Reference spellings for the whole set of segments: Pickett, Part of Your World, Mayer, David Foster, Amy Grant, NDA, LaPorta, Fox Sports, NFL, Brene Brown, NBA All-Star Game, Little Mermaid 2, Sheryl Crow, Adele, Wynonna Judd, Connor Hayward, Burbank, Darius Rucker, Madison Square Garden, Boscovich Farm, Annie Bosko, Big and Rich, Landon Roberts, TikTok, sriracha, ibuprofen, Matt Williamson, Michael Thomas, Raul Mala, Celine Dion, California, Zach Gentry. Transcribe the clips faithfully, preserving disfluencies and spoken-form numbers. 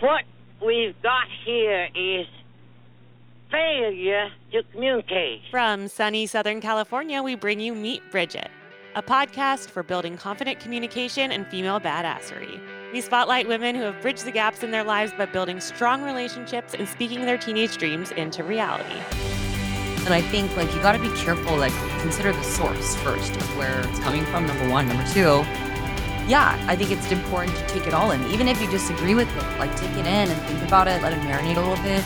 what we've got here is failure to communicate. From sunny Southern California, we bring you Meet Bridget, a podcast for building confident communication and female badassery. We spotlight women who have bridged the gaps in their lives by building strong relationships and speaking their teenage dreams into reality. And I think, like, you got to be careful, like, consider the source first, where it's coming from, number one. Number two, yeah, I think it's important to take it all in. Even if you disagree with it, like, take it in and think about it, let it marinate a little bit.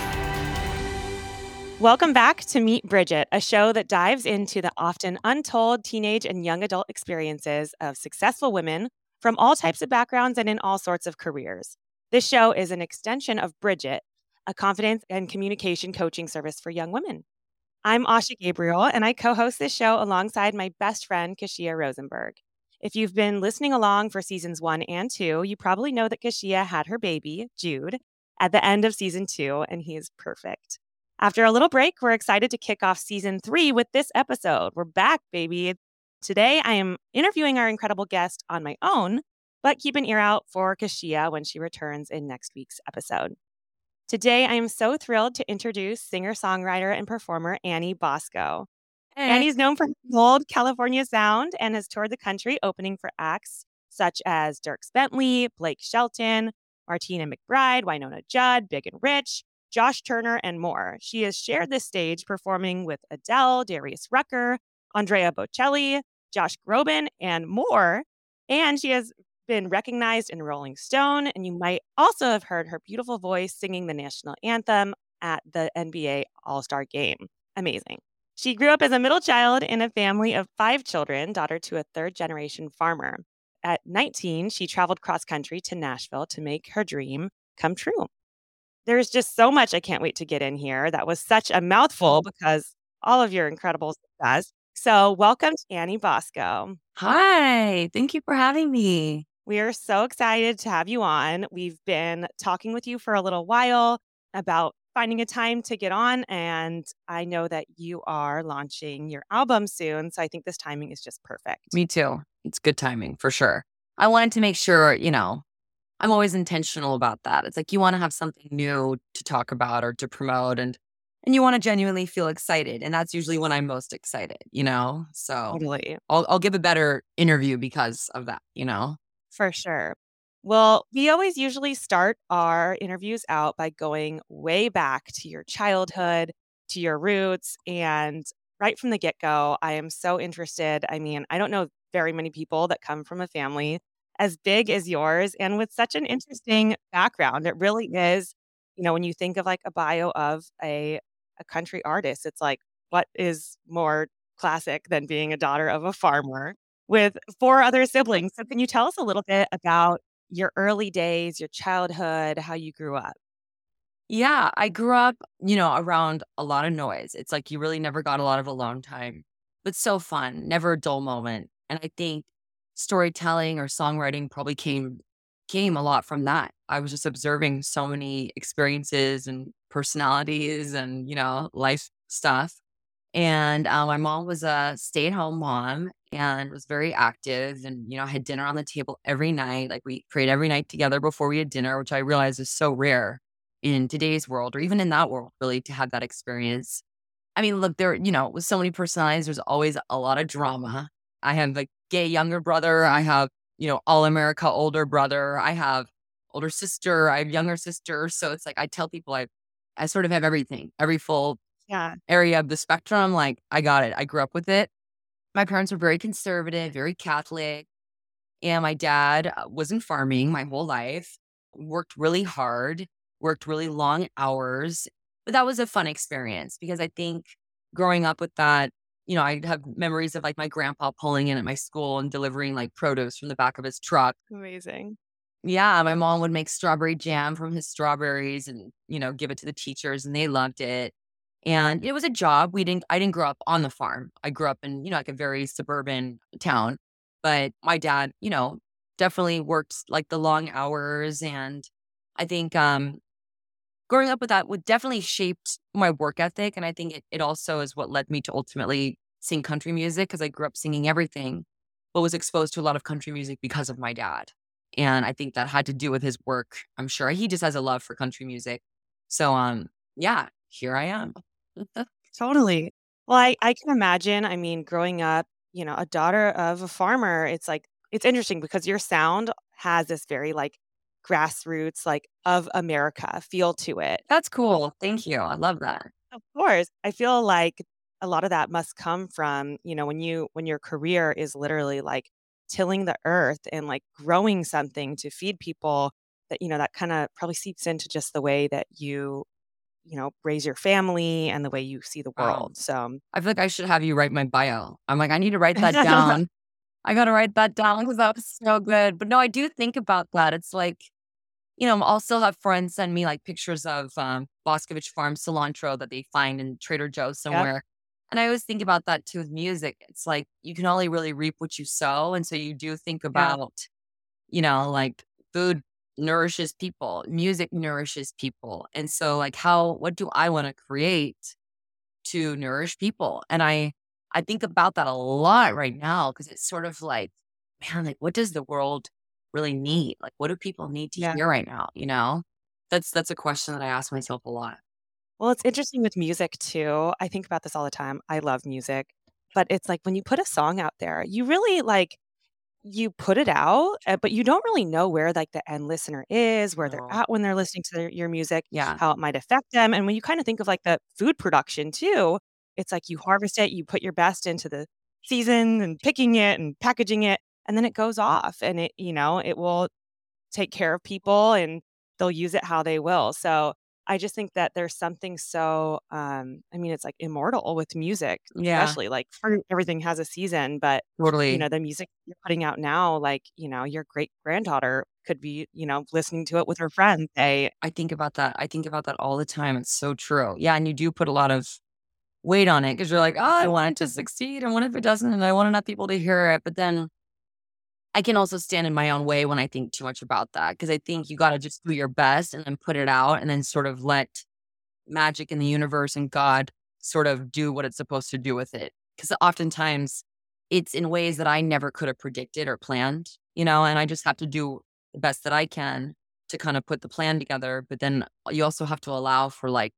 Welcome back to Meet Bridget, a show that dives into the often untold teenage and young adult experiences of successful women from all types of backgrounds and in all sorts of careers. This show is an extension of Bridget, a confidence and communication coaching service for young women. I'm Asha Gabriel, and I co-host this show alongside my best friend, Kashia Rosenberg. If you've been listening along for seasons one and two, you probably know that Kashia had her baby, Jude, at the end of season two, and he is perfect. After a little break, we're excited to kick off season three with this episode. We're back, baby. Today, I am interviewing our incredible guest on my own, but keep an ear out for Kashia when she returns in next week's episode. Today, I am so thrilled to introduce singer-songwriter and performer Annie Bosko. Hey. Annie's known for her bold California sound and has toured the country opening for acts such as Dierks Bentley, Blake Shelton, Martina McBride, Wynonna Judd, Big and Rich, Josh Turner, and more. She has shared this stage performing with Adele, Darius Rucker, Andrea Bocelli, Josh Groban, and more. And she has been recognized in Rolling Stone, and you might also have heard her beautiful voice singing the national anthem at the N B A All-Star Game. Amazing. She grew up as a middle child in a family of five children, daughter to a third-generation farmer. At nineteen, she traveled cross-country to Nashville to make her dream come true. There's just so much I can't wait to get in here. That was such a mouthful because all of your incredible success. So welcome to Annie Bosko. Hi, thank you for having me. We are so excited to have you on. We've been talking with you for a little while about finding a time to get on. And I know that you are launching your album soon. So I think this timing is just perfect. Me too. It's good timing for sure. I wanted to make sure, you know, I'm always intentional about that. It's like you want to have something new to talk about or to promote, and and you want to genuinely feel excited. And that's usually when I'm most excited, you know? So totally. I'll, I'll give a better interview because of that, you know? For sure. Well, we always usually start our interviews out by going way back to your childhood, to your roots. And right from the get-go, I am so interested. I mean, I don't know very many people that come from a family as big as yours and with such an interesting background. It really is, you know, when you think of like a bio of a, a country artist, it's like, what is more classic than being a daughter of a farmer with four other siblings? So can you tell us a little bit about your early days, your childhood, how you grew up? Yeah, I grew up, you know, around a lot of noise. It's like you really never got a lot of alone time, but so fun, never a dull moment. And I think storytelling or songwriting probably came came a lot from that. I was just observing so many experiences and personalities and, you know, life stuff. And uh, my mom was a stay-at-home mom and was very active and, you know, had dinner on the table every night. Like we prayed every night together before we had dinner, which I realized is so rare in today's world or even in that world, really, to have that experience. I mean, look, there, you know, with so many personalities, there's always a lot of drama. I have like gay younger brother. I have, you know, all America older brother. I have older sister. I have younger sister. So it's like, I tell people I, I sort of have everything, every full yeah. area of the spectrum. Like I got it. I grew up with it. My parents were very conservative, very Catholic. And my dad was in farming my whole life, worked really hard, worked really long hours. But that was a fun experience because I think growing up with that, you know, I have memories of like my grandpa pulling in at my school and delivering like produce from the back of his truck. Amazing. Yeah. My mom would make strawberry jam from his strawberries and, you know, give it to the teachers and they loved it. And it was a job. We didn't, I didn't grow up on the farm. I grew up in, you know, like a very suburban town, but my dad, you know, definitely worked like the long hours. And I think, um, growing up with that would definitely shaped my work ethic. And I think it, it also is what led me to ultimately sing country music because I grew up singing everything, but was exposed to a lot of country music because of my dad. And I think that had to do with his work. I'm sure he just has a love for country music. So, um, yeah, here I am. Totally. Well, I, I can imagine, I mean, growing up, you know, a daughter of a farmer, it's like, it's interesting because your sound has this very like grassroots, like of America feel to it. That's cool. Thank you. I love that. Of course. I feel like a lot of that must come from, you know, when you, when your career is literally like tilling the earth and like growing something to feed people, that, you know, that kind of probably seeps into just the way that you, you know, raise your family and the way you see the world. Wow. So I feel like I should have you write my bio. I'm like, I need to write that down. I got to write that down because that was so good. But no, I do think about that. It's like, you know, I'll still have friends send me like pictures of um, Boscovich Farm cilantro that they find in Trader Joe's somewhere. Yep. And I always think about that too with music. It's like, you can only really reap what you sow. And so you do think about, yeah. you know, like food nourishes people, music nourishes people. And so like how, what do I want to create to nourish people? And I, I think about that a lot right now because it's sort of like, man, like what does the world really need? Like what do people need to yeah. hear right now? You know, that's that's a question that I ask myself a lot. Well, it's interesting with music too. I think about this all the time. I love music, but it's like when you put a song out there, you really like you put it out, but you don't really know where like the end listener is, where no. they're at when they're listening to their, your music, yeah. how it might affect them. And when you kind of think of like the food production too, it's like you harvest it, you put your best into the season and picking it and packaging it, and then it goes off and it, you know, it will take care of people and they'll use it how they will. So I just think that there's something so, um, I mean, it's like immortal with music, yeah. especially like fruit, everything has a season, but totally. You know, the music you're putting out now, like, you know, your great granddaughter could be, you know, listening to it with her friends. I, I think about that. I think about that all the time. It's so true. Yeah. And you do put a lot of weight on it because you're like, oh, I want it to succeed. And what if it doesn't? And I want enough people to hear it. But then I can also stand in my own way when I think too much about that because I think you got to just do your best and then put it out and then sort of let magic in the universe and God sort of do what it's supposed to do with it. Because oftentimes it's in ways that I never could have predicted or planned, you know, and I just have to do the best that I can to kind of put the plan together. But then you also have to allow for like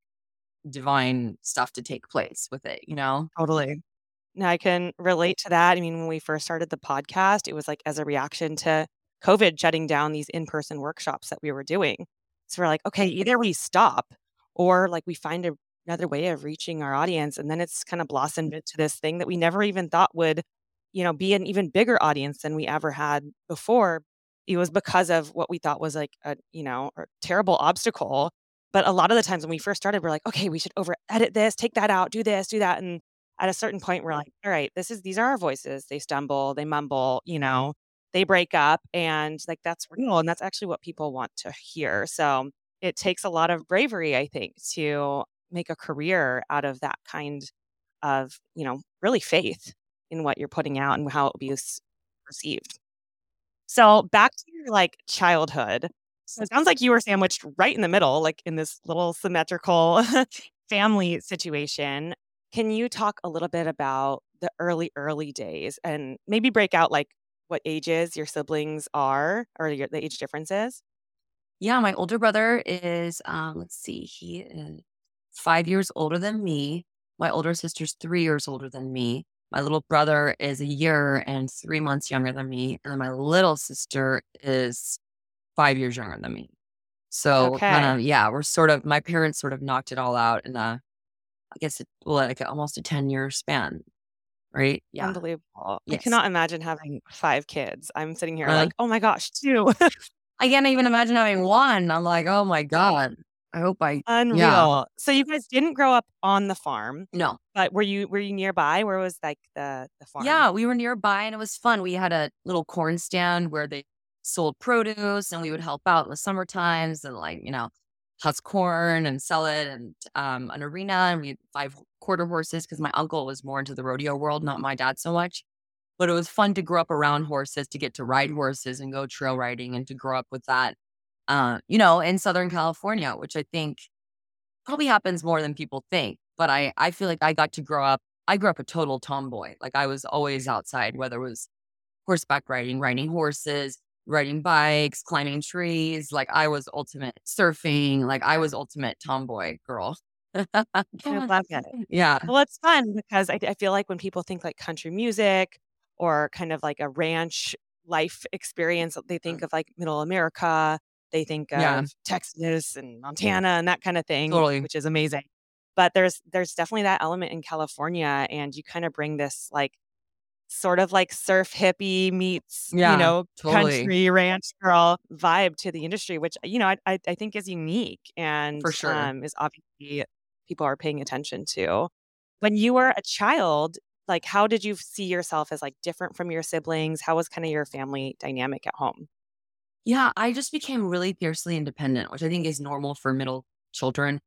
divine stuff to take place with it, you know? Totally. No, I can relate to that. I mean, when we first started the podcast, it was like as a reaction to COVID shutting down these in-person workshops that we were doing. So we're like, okay, either we stop or like we find a, another way of reaching our audience. And then it's kind of blossomed into this thing that we never even thought would, you know, be an even bigger audience than we ever had before. It was because of what we thought was like a, you know, a terrible obstacle. But a lot of the times when we first started, we're like, okay, we should over edit this, take that out, do this, do that. And at a certain point, we're like, all right, this is, these are our voices. They stumble, they mumble, you know, they break up, and like, that's real. And that's actually what people want to hear. So it takes a lot of bravery, I think, to make a career out of that kind of, you know, really faith in what you're putting out and how it will be received. So back to your like childhood. So it sounds like you were sandwiched right in the middle, like in this little symmetrical family situation. Can you talk a little bit about the early, early days and maybe break out like what ages your siblings are or your, the age differences? Yeah, my older brother is, um, let's see, he is five years older than me. My older sister's three years older than me. My little brother is a year and three months younger than me. And my little sister is five years younger than me. So okay. kind of, yeah, we're sort of, my parents sort of knocked it all out in a, I guess, it, well, like almost a ten year span, right? Yeah. Unbelievable. Yes. I cannot imagine having five kids. I'm sitting here uh, like, oh my gosh, two. I can't even imagine having one. I'm like, oh my God. I hope I. Unreal. Yeah. So you guys didn't grow up on the farm. No. But were you, were you nearby? Where was like the, the farm? Yeah, we were nearby and it was fun. We had a little corn stand where they sold produce and we would help out in the summer times and like, you know, husk corn and sell it and um, an arena. And we had five quarter horses because my uncle was more into the rodeo world, not my dad so much. But it was fun to grow up around horses, to get to ride horses and go trail riding and to grow up with that, uh, you know, in Southern California, which I think probably happens more than people think. But I, I feel like I got to grow up. I grew up a total tomboy. Like I was always outside, whether it was horseback riding, riding horses, riding bikes, climbing trees. Like I was ultimate surfing. Like I was ultimate tomboy girl. I love it. Yeah. Well, it's fun because I, I feel like when people think like country music or kind of like a ranch life experience, they think of like middle America. They think of yeah. Texas and Montana and that kind of thing, totally. Which is amazing. But there's there's definitely that element in California, and you kind of bring this like sort of like surf hippie meets, yeah, you know, totally. Country ranch girl vibe to the industry, which, you know, I I, I think is unique and for sure. um, is obviously people are paying attention to. When you were a child, like how did you see yourself as like different from your siblings? How was kind of your family dynamic at home? Yeah, I just became really fiercely independent, which I think is normal for middle children.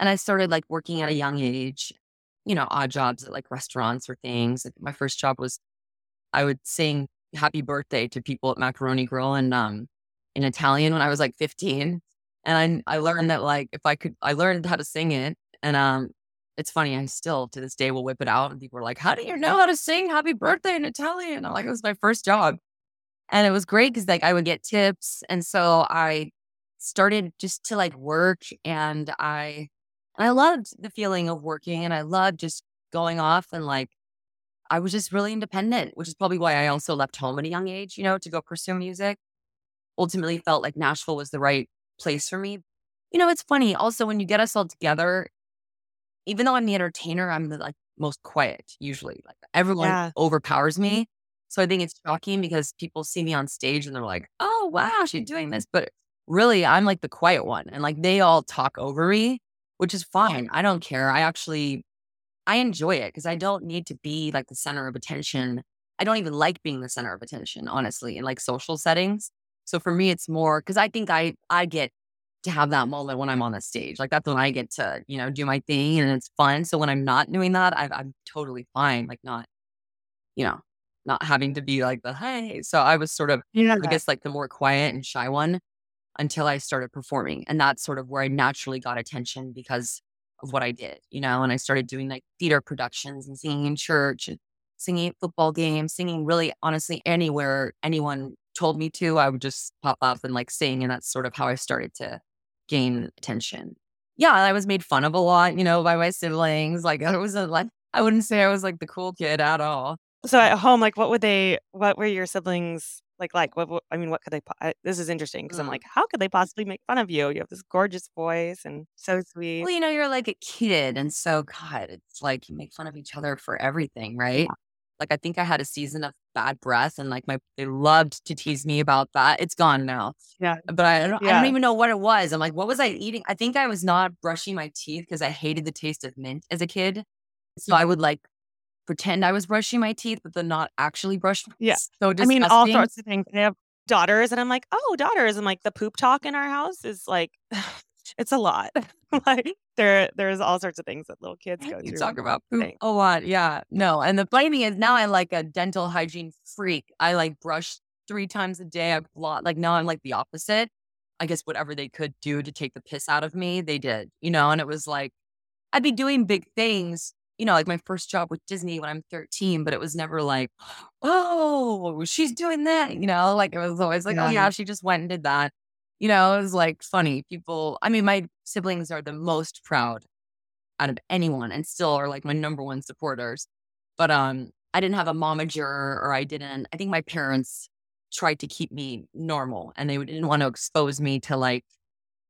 And I started like working at a young age, you know, odd jobs at like restaurants or things. Like, my first job was I would sing happy birthday to people at Macaroni Grill and um in Italian when I was like fifteen. And I I learned that like if I could I learned how to sing it. And um it's funny, I still to this day will whip it out and people are like, how do you know how to sing happy birthday in Italian? I'm like, it was my first job. And it was great because like I would get tips. And so I started just to like work and I And I loved the feeling of working and I loved just going off and like, I was just really independent, which is probably why I also left home at a young age, you know, to go pursue music. Ultimately felt like Nashville was the right place for me. You know, it's funny also when you get us all together, even though I'm the entertainer, I'm the like most quiet usually. Like everyone yeah. overpowers me. So I think it's shocking because people see me on stage and they're like, oh, wow, she's doing this. But really I'm like the quiet one and like they all talk over me. Which is fine. I don't care. I actually, I enjoy it because I don't need to be like the center of attention. I don't even like being the center of attention, honestly, in like social settings. So for me, it's more because I think I I get to have that moment when I'm on the stage. Like that's when I get to, you know, do my thing and it's fun. So when I'm not doing that, I, I'm totally fine. Like not, you know, not having to be like the, hey. So I was sort of, you know, I guess like the more quiet and shy one. Until I started performing. And that's sort of where I naturally got attention because of what I did, you know, and I started doing like theater productions and singing in church and singing at football games, singing really honestly anywhere anyone told me to, I would just pop up and like sing. And that's sort of how I started to gain attention. Yeah, I was made fun of a lot, you know, by my siblings. Like I wasn't like, I wouldn't say I was like the cool kid at all. So at home, like what would they, what were your siblings Like, like, what, what, I mean, what could they, po- this is interesting because I'm like, how could they possibly make fun of you? You have this gorgeous voice and so sweet. Well, you know, you're like a kid. And so, God, it's like you make fun of each other for everything, right? Yeah. Like, I think I had a season of bad breath and like my, they loved to tease me about that. It's gone now. Yeah. But I don't, yeah. I don't even know what it was. I'm like, what was I eating? I think I was not brushing my teeth because I hated the taste of mint as a kid. So I would like, pretend I was brushing my teeth, but then not actually brush. Yeah. So disgusting. I mean, all sorts of things. I have daughters and I'm like, oh, daughters. And like the poop talk in our house is like, it's a lot. Like there, there's all sorts of things that little kids go you through. You talk about poop thing. A lot. Yeah. No. And the funny thing is now I'm like a dental hygiene freak. I like brush three times a day. I blot. Like now I'm like the opposite. I guess whatever they could do to take the piss out of me, they did, you know? And it was like, I'd be doing big things. You know, like my first job with Disney when I'm thirteen, but it was never like, oh, she's doing that. You know, like it was always like, yeah. oh, yeah, she just went and did that. You know, it was like funny people. I mean, my siblings are the most proud out of anyone and still are like my number one supporters. But um, I didn't have a momager or I didn't. I think my parents tried to keep me normal and they didn't want to expose me to like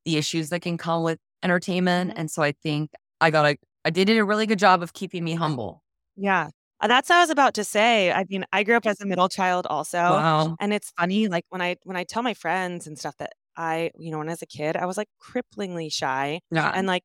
the issues that can come with entertainment. And so I think I got a. I did a really good job of keeping me humble. Yeah. That's what I was about to say. I mean, I grew up as a middle child also. Wow. And it's funny, like when I when I tell my friends and stuff that I, you know, when I was a kid, I was like cripplingly shy yeah. and like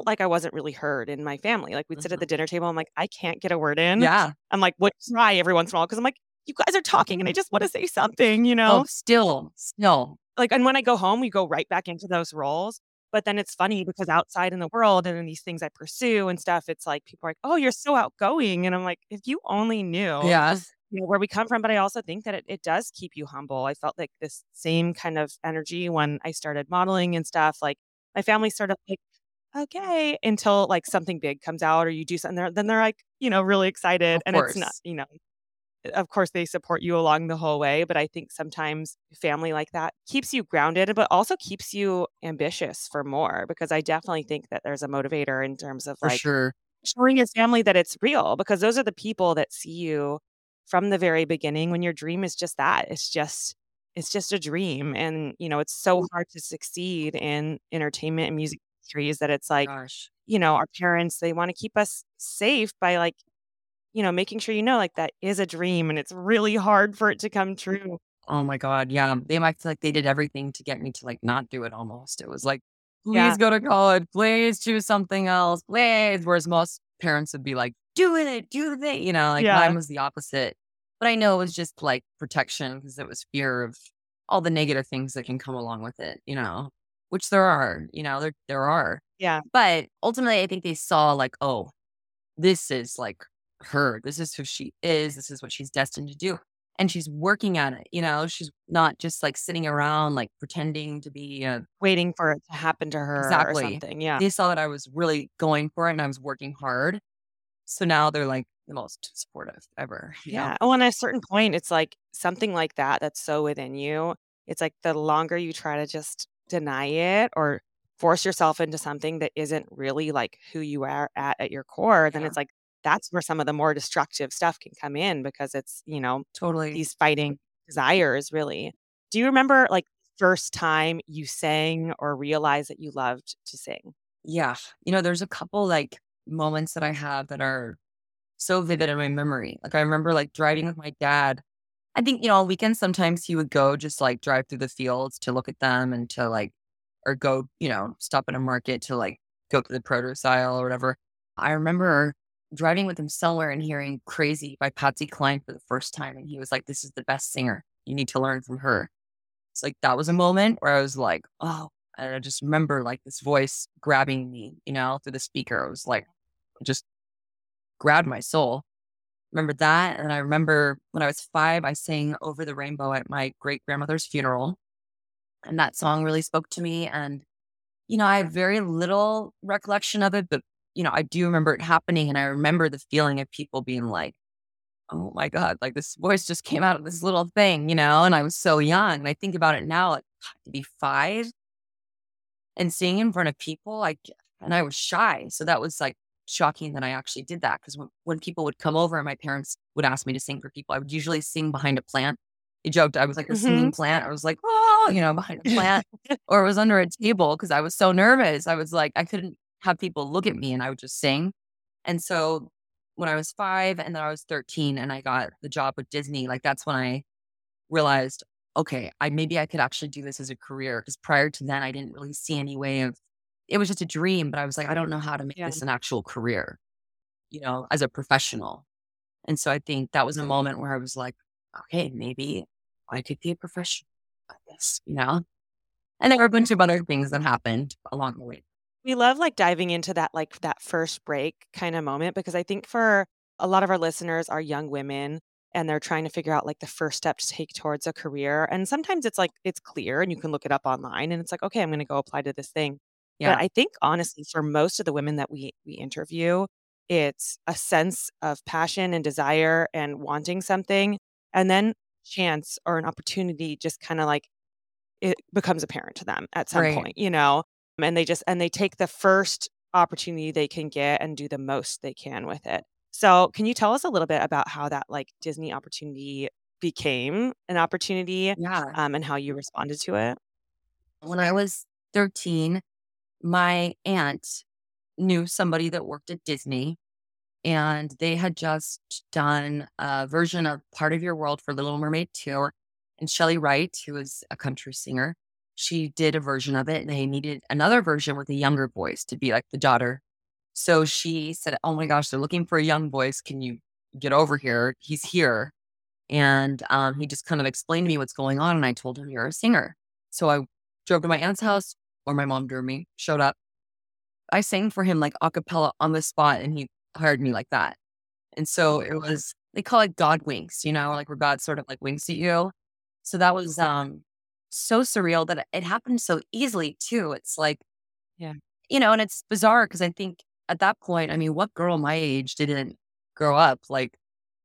felt like I wasn't really heard in my family. Like we'd mm-hmm. sit at the dinner table. I'm like, I can't get a word in. Yeah. I'm like, would try every once in a while because I'm like, you guys are talking and I just want to say something, you know? Oh, still, still. Like, and when I go home, we go right back into those roles. But then it's funny because outside in the world and in these things I pursue and stuff, it's like people are like, oh, you're so outgoing. And I'm like, if you only knew yeah. you know, where we come from. But I also think that it, it does keep you humble. I felt like this same kind of energy when I started modeling and stuff. Like my family sort of like, okay, until like something big comes out or you do something. Then they're like, you know, really excited. Of and course. It's not, you know, of course, they support you along the whole way. But I think sometimes family like that keeps you grounded, but also keeps you ambitious for more, because I definitely think that there's a motivator in terms of for like sure. showing his family that it's real, because those are the people that see you from the very beginning when your dream is just that. It's just it's just a dream. And, you know, it's so hard to succeed in entertainment and music industries that it's like, Gosh. you know, our parents, they want to keep us safe by like, you know, making sure, you know, like that is a dream and it's really hard for it to come true. Oh my God. Yeah. They might feel like they did everything to get me to like not do it almost. It was like, please yeah. go to college, please choose something else, please. Whereas most parents would be like, do it, do it. You know, like yeah. mine was the opposite. But I know it was just like protection, because it was fear of all the negative things that can come along with it, you know, which there are, you know, there there are. Yeah. But ultimately, I think they saw like, oh, this is like her. This is who she is. This is what she's destined to do. And she's working at it. You know, she's not just like sitting around, like pretending to be uh, waiting for it to happen to her exactly. or something. Yeah. They saw that I was really going for it and I was working hard. So now they're like the most supportive ever. Yeah. Know? Oh, and at a certain point, it's like something like that that's so within you. It's like the longer you try to just deny it or force yourself into something that isn't really like who you are at at your core, then yeah. it's like that's where some of the more destructive stuff can come in, because it's, you know, totally these fighting desires, really. Do you remember like first time you sang or realized that you loved to sing? Yeah. You know, there's a couple like moments that I have that are so vivid in my memory. Like I remember like driving with my dad. I think, you know, on weekends sometimes he would go just like drive through the fields to look at them and to like, or go, you know, stop at a market to like go to the produce aisle or whatever. I remember driving with him somewhere and hearing Crazy by Patsy Cline for the first time. And he was like, this is the best singer. You need to learn from her. It's like, that was a moment where I was like, oh, and I just remember like this voice grabbing me, you know, through the speaker. It was like, just grabbed my soul. Remember that. And I remember when I was five, I sang Over the Rainbow at my great grandmother's funeral. And that song really spoke to me. And, you know, I have very little recollection of it, but, you know, I do remember it happening. And I remember the feeling of people being like, oh my God, like this voice just came out of this little thing, you know, and I was so young. And I think about it now, like to be five and singing in front of people, like, and I was shy. So that was like shocking that I actually did that. Because when, when people would come over and my parents would ask me to sing for people, I would usually sing behind a plant. He joked, I was like a mm-hmm. singing plant. I was like, oh, you know, behind a plant. Or it was under a table because I was so nervous. I was like, I couldn't have people look at me and I would just sing. And so when I was five and then I was thirteen and I got the job with Disney, like that's when I realized, okay, I maybe I could actually do this as a career. Because prior to then, I didn't really see any way of, it was just a dream. But I was like, I don't know how to make yeah. this an actual career, you know, as a professional. And so I think that was a moment where I was like, okay, maybe I could be a professional at this, you know? And there were a bunch of other things that happened along the way. We love like diving into that, like that first break kind of moment, because I think for a lot of our listeners are young women and they're trying to figure out like the first step to take towards a career. And sometimes it's like, it's clear and you can look it up online and it's like, okay, I'm going to go apply to this thing. Yeah. But I think honestly, for most of the women that we we interview, it's a sense of passion and desire and wanting something. And then chance or an opportunity just kind of like it becomes apparent to them at some right. point, you know, and they just and they take the first opportunity they can get and do the most they can with it. So can you tell us a little bit about how that like Disney opportunity became an opportunity yeah. um, and how you responded to it? When I was thirteen, my aunt knew somebody that worked at Disney. And they had just done a version of Part of Your World for Little Mermaid two. And Shelly Wright, who is a country singer, she did a version of it. And they needed another version with a younger voice to be like the daughter. So she said, oh my gosh, they're looking for a young voice. Can you get over here? He's here. And um, he just kind of explained to me what's going on. And I told him, you're a singer. So I drove to my aunt's house, or my mom drove me, showed up. I sang for him like a cappella on the spot. And he hired me like that. And so it was, they call it God winks, you know, like where God sort of like winks at you. So that was um so surreal that it happened so easily too. It's like, yeah, you know, and it's bizarre because I think at that point, I mean, what girl my age didn't grow up like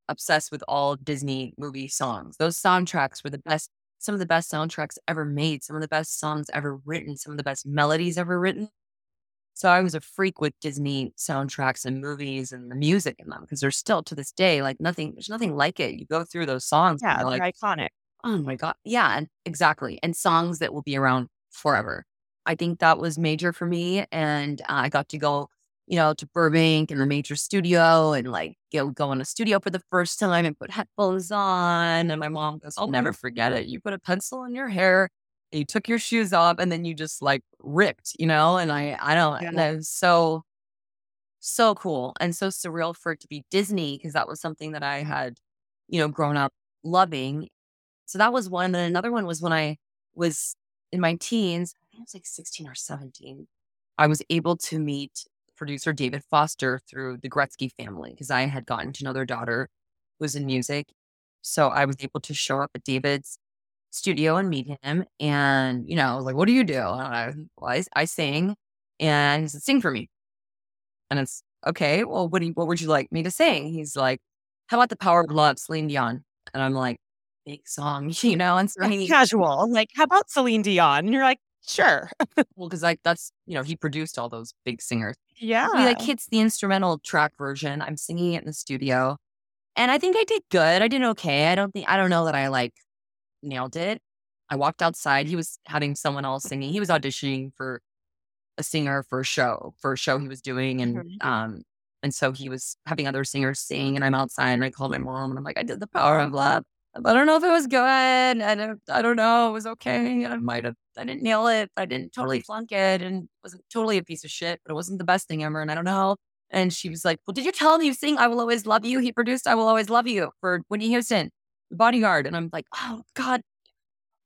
obsessed with all Disney movie songs. Those soundtracks were the best, some of the best soundtracks ever made, some of the best songs ever written, some of the best melodies ever written. So I was a freak with Disney soundtracks and movies and the music in them, because they're still to this day, like nothing, there's nothing like it. You go through those songs. Yeah, they're like, iconic. Oh my God. Yeah, and exactly. And songs that will be around forever. I think that was major for me. And uh, I got to go, you know, to Burbank and the major studio and like go, go in a studio for the first time and put headphones on. And my mom goes, I'll never forget it. You put a pencil in your hair, you took your shoes off, and then you just like ripped, you know? And I, I don't, yeah. and it was so, so cool and so surreal for it to be Disney, because that was something that I had, you know, grown up loving. So that was one. And another one was when I was in my teens, I think it was like sixteen or seventeen, I was able to meet producer David Foster through the Gretzky family, because I had gotten to know their daughter was in music. So I was able to show up at David's studio and meet him, and you know, I was like, what do you do? And I, well, I, I sing. And he said, sing for me. And it's okay, well, what do you, what would you like me to sing? He's like, how about The Power of Love, Celine Dion? And I'm like, big song, you know? And so he, casual, like, how about Celine Dion? And you're like, sure. Well, because like that's, you know, he produced all those big singers. Yeah. He like hits the instrumental track version. I'm singing it in the studio, and I think I did good. I did okay. I don't think, I don't know that I like nailed it. I walked outside. He was having someone else singing. He was auditioning for a singer for a show, for a show he was doing. And, mm-hmm. um, and so he was having other singers sing, and I'm outside, and I called my mom, and I'm like, I did The Power of Love. I don't know if it was good. I don't, I don't know. It was okay. I might have. I didn't nail it. I didn't totally flunk it, and it wasn't totally a piece of shit, but it wasn't the best thing ever. And I don't know. And she was like, well, did you tell him you sing I Will Always Love You? He produced I Will Always Love You for Whitney Houston, The Bodyguard. And I'm like, oh, God.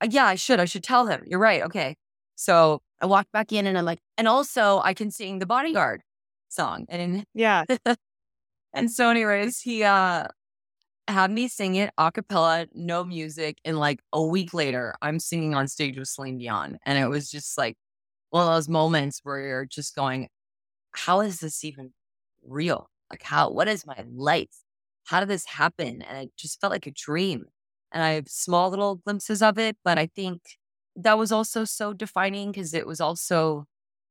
Yeah, I should. I should tell him. You're right. Okay. So I walked back in, and I'm like, and also I can sing the Bodyguard song. And yeah. And so anyways, he, uh, had me sing it a cappella, no music, and like a week later, I'm singing on stage with Celine Dion. And it was just like one of those moments where you're just going, how is this even real? Like, how, what is my life? How did this happen? And it just felt like a dream. And I have small little glimpses of it, but I think that was also so defining, because it was also,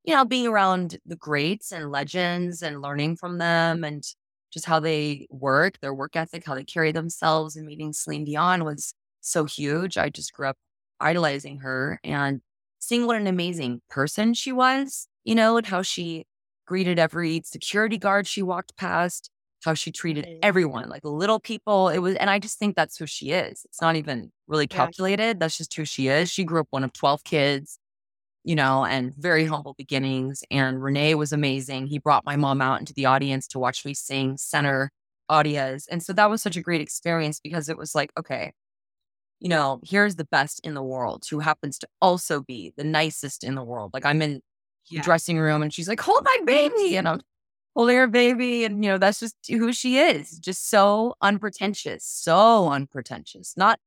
you know, being around the greats and legends and learning from them, and just how they work, their work ethic, how they carry themselves. And meeting Celine Dion was so huge. I just grew up idolizing her and seeing what an amazing person she was, you know, and how she greeted every security guard she walked past, how she treated everyone, like little people. It was, and I just think that's who she is. It's not even really calculated. Yeah. That's just who she is. She grew up one of twelve kids, you know, and very humble beginnings. And Renee was amazing. He brought my mom out into the audience to watch me sing center audias. And so that was such a great experience, because it was like, okay, you know, here's the best in the world who happens to also be the nicest in the world. Like, I'm in yeah. the dressing room, and she's like, hold my baby. And I'm holding her baby. And, you know, that's just who she is. Just so unpretentious, so unpretentious, not,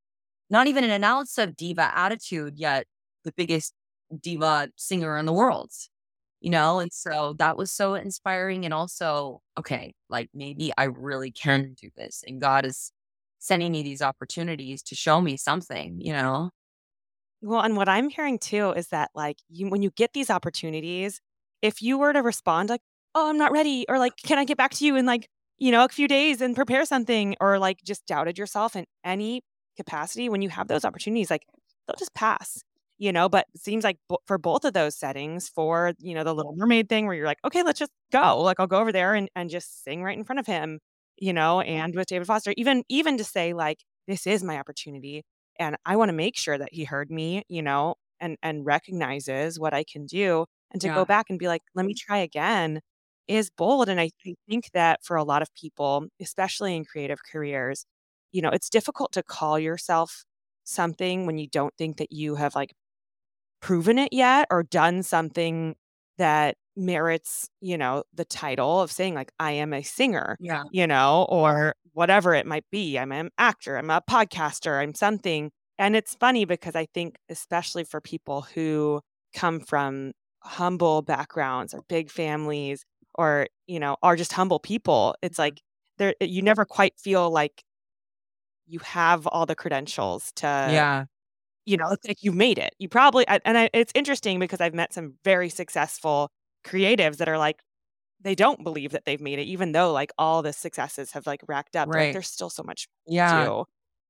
not even an ounce of diva attitude, yet the biggest diva singer in the world, you know? And so that was so inspiring. And also, okay, like, maybe I really can do this, and God is sending me these opportunities to show me something, you know? Well, and what I'm hearing too is that, like, you, when you get these opportunities, if you were to respond like, oh, I'm not ready, or like, can I get back to you in like, you know, a few days and prepare something, or like just doubted yourself in any capacity, when you have those opportunities, like, they'll just pass. You know, but it seems like b- for both of those settings, for, you know, the Little Mermaid thing where you're like, okay, let's just go. Like, I'll go over there and, and just sing right in front of him, you know, and with David Foster, even, even to say like, this is my opportunity, and I want to make sure that he heard me, you know, and, and recognizes what I can do, and to yeah. go back and be like, let me try again, is bold. And I think that for a lot of people, especially in creative careers, you know, it's difficult to call yourself something when you don't think that you have like proven it yet, or done something that merits, you know, the title of saying like, I am a singer, yeah. you know, or whatever it might be. I'm an actor, I'm a podcaster, I'm something. And it's funny, because I think especially for people who come from humble backgrounds or big families, or, you know, are just humble people, it's like there, you never quite feel like you have all the credentials to, yeah. you know, it's like you made it. You probably, and I, it's interesting because I've met some very successful creatives that are like, they don't believe that they've made it, even though like all the successes have like racked up. Right. Like, there's still so much yeah. to do.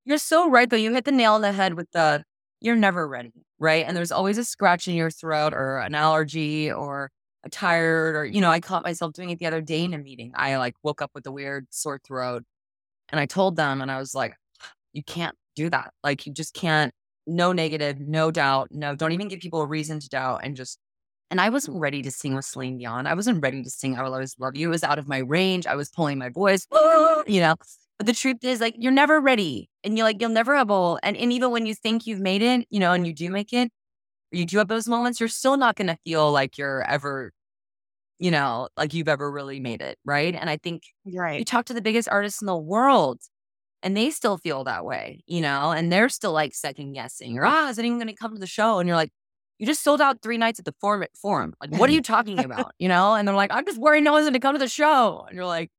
You're so right, though. You hit the nail on the head with the, you're never ready, right? And there's always a scratch in your throat or an allergy or a tired or, you know, I caught myself doing it the other day in a meeting. I like woke up with a weird sore throat and I told them and I was like, you can't do that. Like, you just can't, no negative, no doubt. No, don't even give people a reason to doubt and just, and I wasn't ready to sing with Celine Dion. I wasn't ready to sing I Will Always Love You. It was out of my range. I was pulling my voice, you know. But the truth is, like, you're never ready and you're like, you'll never have all. And, and even when you think you've made it, you know, and you do make it, or you do have those moments, you're still not going to feel like you're ever, you know, like you've ever really made it. Right. And I think right. you talk to the biggest artists in the world and they still feel that way, you know, and they're still like second guessing or, ah, is anyone going to come to the show? And you're like, you just sold out three nights at the forum. forum. Like, what are you talking about? You know? And they're like, I'm just worried no one's going to come to the show. And you're like,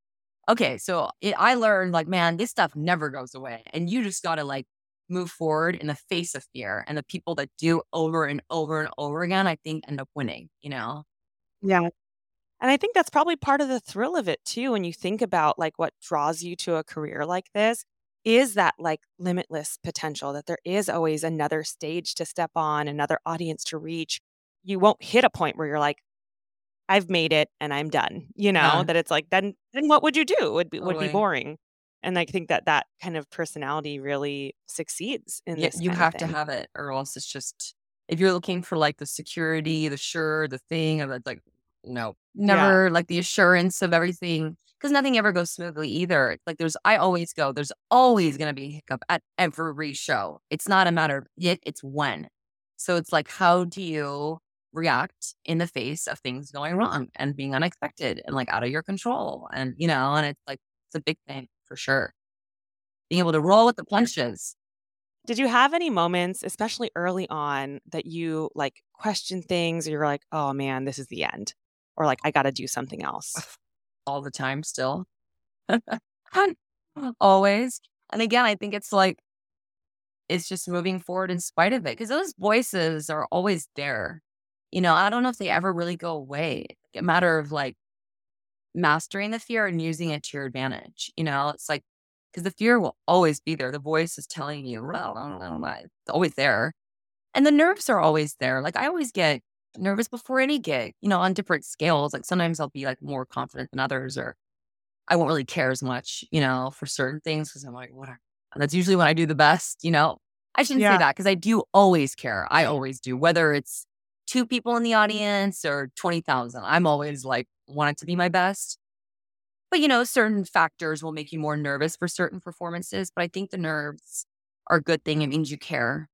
okay, so it, I learned like, man, this stuff never goes away. And you just got to like move forward in the face of fear. And the people that do over and over and over again, I think end up winning, you know? Yeah. And I think that's probably part of the thrill of it too. When you think about like what draws you to a career like this is that like limitless potential, that there is always another stage to step on, another audience to reach. You won't hit a point where you're like, I've made it and I'm done, you know, yeah. that it's like, then, then what would you do? It would be, totally. would be boring. And I think that that kind of personality really succeeds in yeah, this. You have to have it or else it's just, if you're looking for like the security, the sure, the thing, and like, no, never yeah. like the assurance of everything, because nothing ever goes smoothly either. Like there's, I always go, there's always going to be a hiccup at every show. It's not a matter of it, it's when. So it's like, how do you react in the face of things going wrong and being unexpected and like out of your control? And, you know, and it's like, it's a big thing for sure. Being able to roll with the punches. Did you have any moments, especially early on, that you like question things or you're like, oh man, this is the end, or like, I got to do something else? All the time still. Always. And again, I think it's like, it's just moving forward in spite of it, because those voices are always there. You know, I don't know if they ever really go away. It's a matter of like mastering the fear and using it to your advantage. You know, it's like, because the fear will always be there. The voice is telling you, well, I don't know, it's always there. And the nerves are always there. Like I always get nervous before any gig, you know, on different scales. Like sometimes I'll be like more confident than others, or I won't really care as much, you know, for certain things, because I'm like, whatever. And that's usually when I do the best, you know. I shouldn't yeah. say that, because I do always care. I always do, whether it's two people in the audience or twenty thousand. I'm always like, want it to be my best. But, you know, certain factors will make you more nervous for certain performances. But I think the nerves are a good thing. It means you care.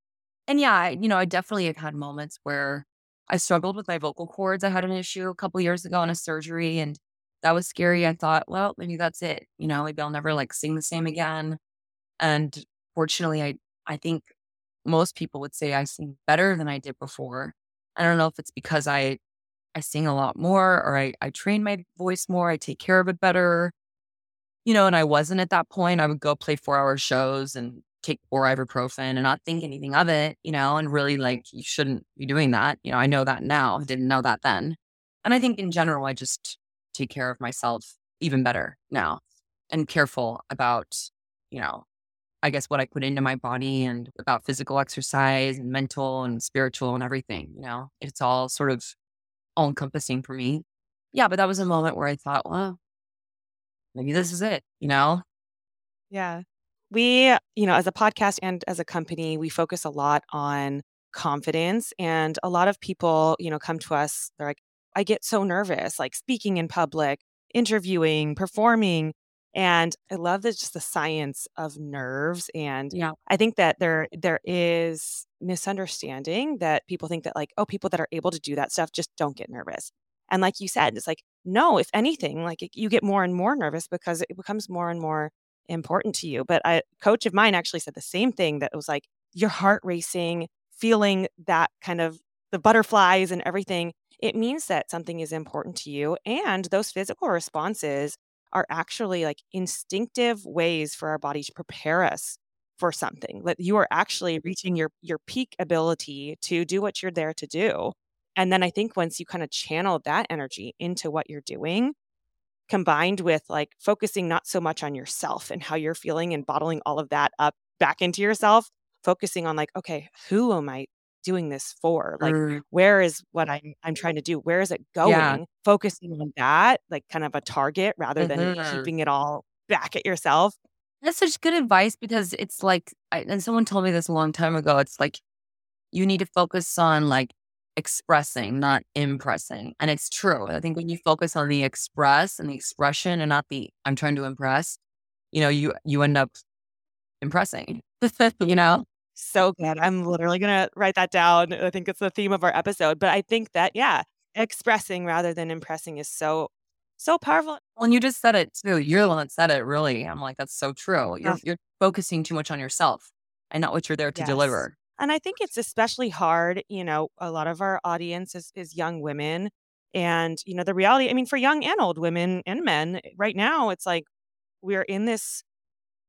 And yeah, I, you know, I definitely have had moments where I struggled with my vocal cords. I had an issue a couple years ago in a surgery, and that was scary. I thought, well, maybe that's it. You know, maybe I'll never like sing the same again. And fortunately, I, I think most people would say I sing better than I did before. I don't know if it's because I I sing a lot more, or I, I train my voice more. I take care of it better, you know, and I wasn't at that point. I would go play four hour shows and take four ibuprofen and not think anything of it, you know, and really like you shouldn't be doing that. You know, I know that now. I didn't know that then. And I think in general, I just take care of myself even better now and careful about, you know, I guess what I put into my body and about physical exercise and mental and spiritual and everything, you know, it's all sort of all encompassing for me. Yeah. But that was a moment where I thought, well, maybe this is it, you know? Yeah. We, you know, as a podcast and as a company, we focus a lot on confidence, and a lot of people, you know, come to us. They're like, I get so nervous, like speaking in public, interviewing, performing. And I love that, just the science of nerves. And yeah. I think that there there is misunderstanding that people think that like, oh, people that are able to do that stuff just don't get nervous. And like you said, it's like, no, if anything, like you get more and more nervous because it becomes more and more important to you. But a coach of mine actually said the same thing, that it was like your heart racing, feeling that kind of the butterflies and everything. It means that something is important to you. And those physical responses are actually like instinctive ways for our body to prepare us for something, that you are actually reaching your your peak ability to do what you're there to do. And then I think once you kind of channel that energy into what you're doing, combined with like focusing not so much on yourself and how you're feeling and bottling all of that up back into yourself, focusing on like, okay, who am I doing this for? Like, mm. where is what I'm, I'm trying to do? Where is it going? Yeah. Focusing on that, like kind of a target rather mm-hmm. than keeping it all back at yourself. That's such good advice, because it's like, I, and someone told me this a long time ago, it's like, you need to focus on like expressing, not impressing. And it's true. I think when you focus on the express and the expression and not the, I'm trying to impress, you know, you, you end up impressing, you know? So good. I'm literally going to write that down. I think it's the theme of our episode, but I think that, yeah, expressing rather than impressing is so So powerful. Well, and you just said it too. You're the one that said it, really. I'm like, that's so true. You're, yeah. you're focusing too much on yourself and not what you're there to yes. deliver. And I think it's especially hard, you know, a lot of our audience is, is young women. And, you know, the reality, I mean, for young and old women and men right now, it's like we're in this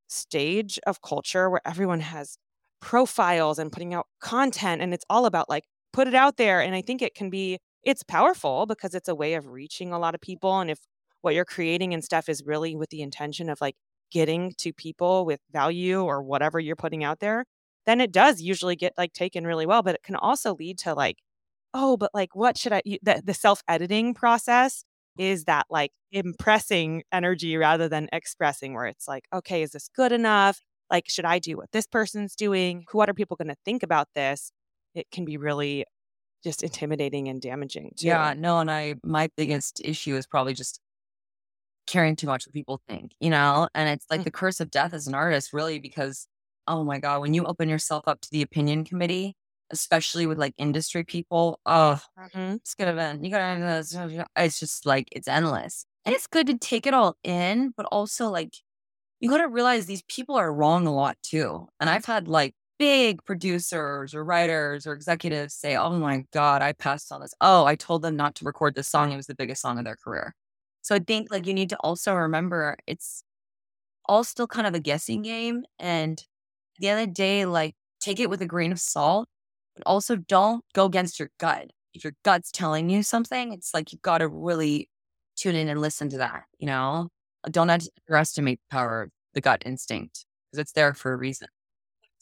stage of culture where everyone has profiles and putting out content. And it's all about like, put it out there. And I think it can be It's powerful because it's a way of reaching a lot of people. And if what you're creating and stuff is really with the intention of like getting to people with value or whatever you're putting out there, then it does usually get like taken really well. But it can also lead to like, oh, but like, what should I, you, the, the self-editing process is that like impressing energy rather than expressing, where it's like, okay, is this good enough? Like, should I do what this person's doing? What are people going to think about this? It can be really just intimidating and damaging too. Yeah, no, and I, my biggest issue is probably just caring too much what people think, you know? And it's like mm-hmm. the curse of death as an artist, really, because, oh my God, when you open yourself up to the opinion committee, especially with like industry people, oh, mm-hmm. it's gonna be, you gotta end this. It's just like, it's endless. And it's good to take it all in, but also like, you gotta realize these people are wrong a lot too. And I've had like, big producers or writers or executives say, oh my God, I passed on this. Oh, I told them not to record this song. It was the biggest song of their career. So I think like you need to also remember it's all still kind of a guessing game. And at the end of the day, like take it with a grain of salt, but also don't go against your gut. If your gut's telling you something, it's like you've got to really tune in and listen to that, you know? Don't underestimate the power of the gut instinct because it's there for a reason.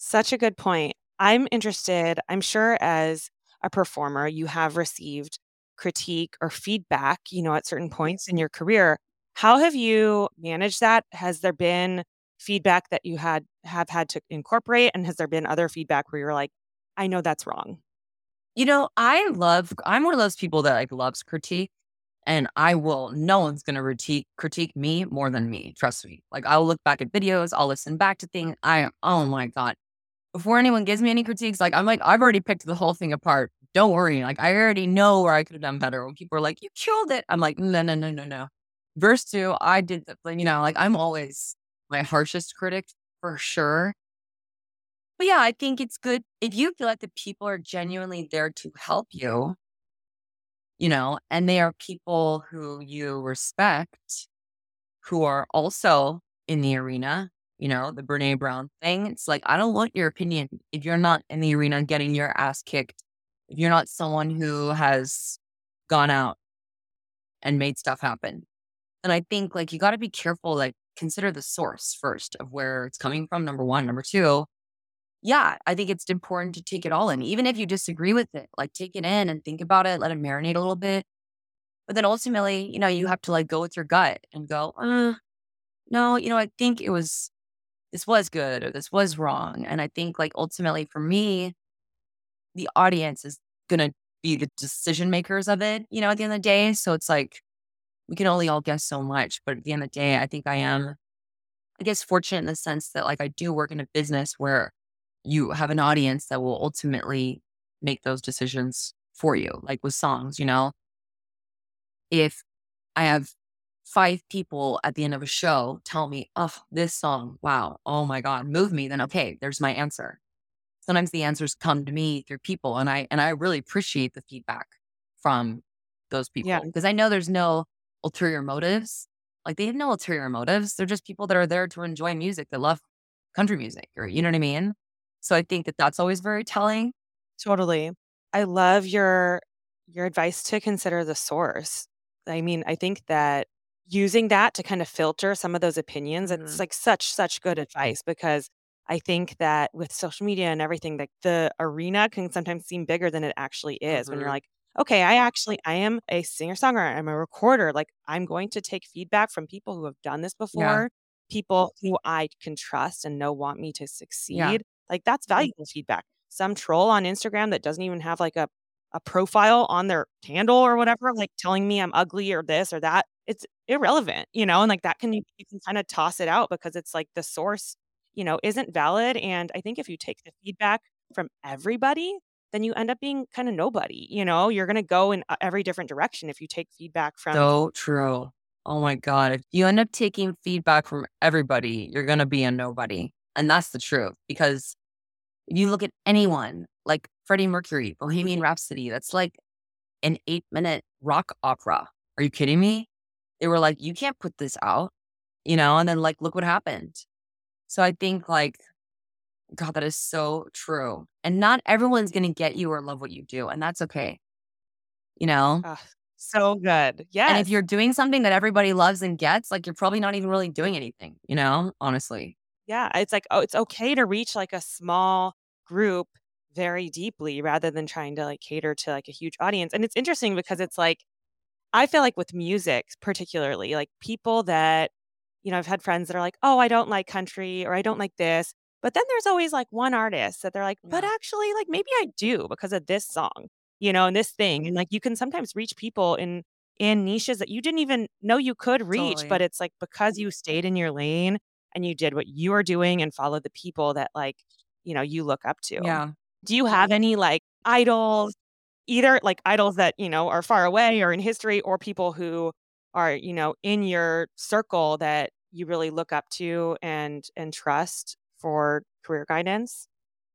Such a good point. I'm interested, I'm sure as a performer, you have received critique or feedback, you know, at certain points in your career. How have you managed that? Has there been feedback that you had have had to incorporate? And has there been other feedback where you're like, I know that's wrong? You know, I love, I'm one of those people that like loves critique, and I will, no one's going to critique critique me more than me. Trust me. Like I'll look back at videos. I'll listen back to things. I, oh my God. Before anyone gives me any critiques, like I'm like, I've already picked the whole thing apart. Don't worry. Like I already know where I could have done better. When people are like, you killed it, I'm like, no, no, no, no, no. Verse two, I did that. You know, like I'm always my harshest critic for sure. But yeah, I think it's good if you feel like the people are genuinely there to help you, you know, and they are people who you respect, who are also in the arena. You know, the Brene Brown thing. It's like, I don't want your opinion if you're not in the arena getting your ass kicked, if you're not someone who has gone out and made stuff happen. And I think like, you got to be careful, like consider the source first of where it's coming from. Number one, number two. Yeah, I think it's important to take it all in, even if you disagree with it, like take it in and think about it, let it marinate a little bit. But then ultimately, you know, you have to like go with your gut and go, uh, no, you know, I think it was, this was good or this was wrong. And I think like ultimately for me, the audience is going to be the decision makers of it, you know, at the end of the day. So it's like, we can only all guess so much. But at the end of the day, I think I am, I guess, fortunate in the sense that like I do work in a business where you have an audience that will ultimately make those decisions for you. Like with songs, you know, if I have five people at the end of a show tell me, oh, this song, wow, oh my God, move me, then okay, there's my answer. Sometimes the answers come to me through people. And I, and I really appreciate the feedback from those people because yeah. I know there's no ulterior motives. Like they have no ulterior motives. They're just people that are there to enjoy music. They love country music, or you know what I mean? So I think that that's always very telling. Totally. I love your your advice to consider the source. I mean, I think that using that to kind of filter some of those opinions, mm-hmm. it's like such, such good advice, because I think that with social media and everything, like the arena can sometimes seem bigger than it actually is. Mm-hmm. When you're like, okay, I actually, I am a singer-songwriter, I'm a recorder. Like, I'm going to take feedback from people who have done this before, yeah. people who I can trust and know want me to succeed. Yeah. Like, that's valuable mm-hmm. feedback. Some troll on Instagram that doesn't even have like a, a profile on their handle or whatever, like telling me I'm ugly or this or that, it's irrelevant, you know? And like that can, you can kind of toss it out, because it's like the source, you know, isn't valid. And I think if you take the feedback from everybody, then you end up being kind of nobody, you know? You're going to go in every different direction if you take feedback from... So true. Oh my God. If you end up taking feedback from everybody, you're going to be a nobody. And that's the truth, because if you look at anyone, like Freddie Mercury, Bohemian Rhapsody, that's like an eight minute rock opera. Are you kidding me? They were like, you can't put this out, you know? And then like, look what happened. So I think like, God, that is so true. And not everyone's going to get you or love what you do. And that's okay. You know? Uh, so good. Yes. And if you're doing something that everybody loves and gets, like, you're probably not even really doing anything, you know, honestly. Yeah. It's like, oh, it's okay to reach like a small group very deeply, rather than trying to like cater to like a huge audience. And it's interesting, because it's like, I feel like with music particularly, like people that, you know, I've had friends that are like, oh, I don't like country, or I don't like this. But then there's always like one artist that they're like, but yeah. actually, like, maybe I do because of this song, you know, and this thing. And like, you can sometimes reach people in in niches that you didn't even know you could reach. Totally. But it's like, because you stayed in your lane and you did what you are doing and followed the people that like, you know, you look up to. Yeah. Do you have any like idols, either like idols that, you know, are far away or in history, or people who are, you know, in your circle that you really look up to and and trust for career guidance?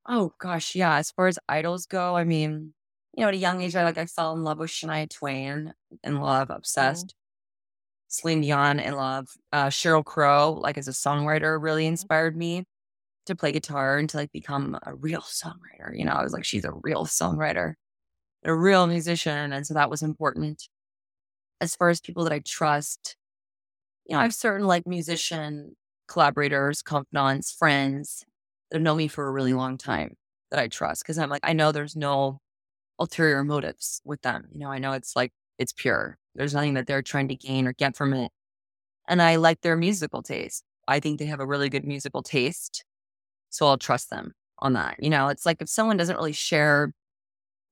Oh gosh, yeah. As far as idols go, I mean, you know, at a young age, I like I fell in love with Shania Twain, in love, obsessed. Mm-hmm. Celine Dion, in love. Uh, Sheryl Crow, like as a songwriter, really inspired me to play guitar and to like become a real songwriter. You know, I was like, she's a real songwriter, a real musician, and so that was important. As far as people that I trust, you know, I have certain like musician collaborators, confidants, friends that know me for a really long time that I trust, because I'm like, I know there's no ulterior motives with them. You know, I know it's like, it's pure. There's nothing that they're trying to gain or get from it. And I like their musical taste. I think they have a really good musical taste. So I'll trust them on that. You know, it's like, if someone doesn't really share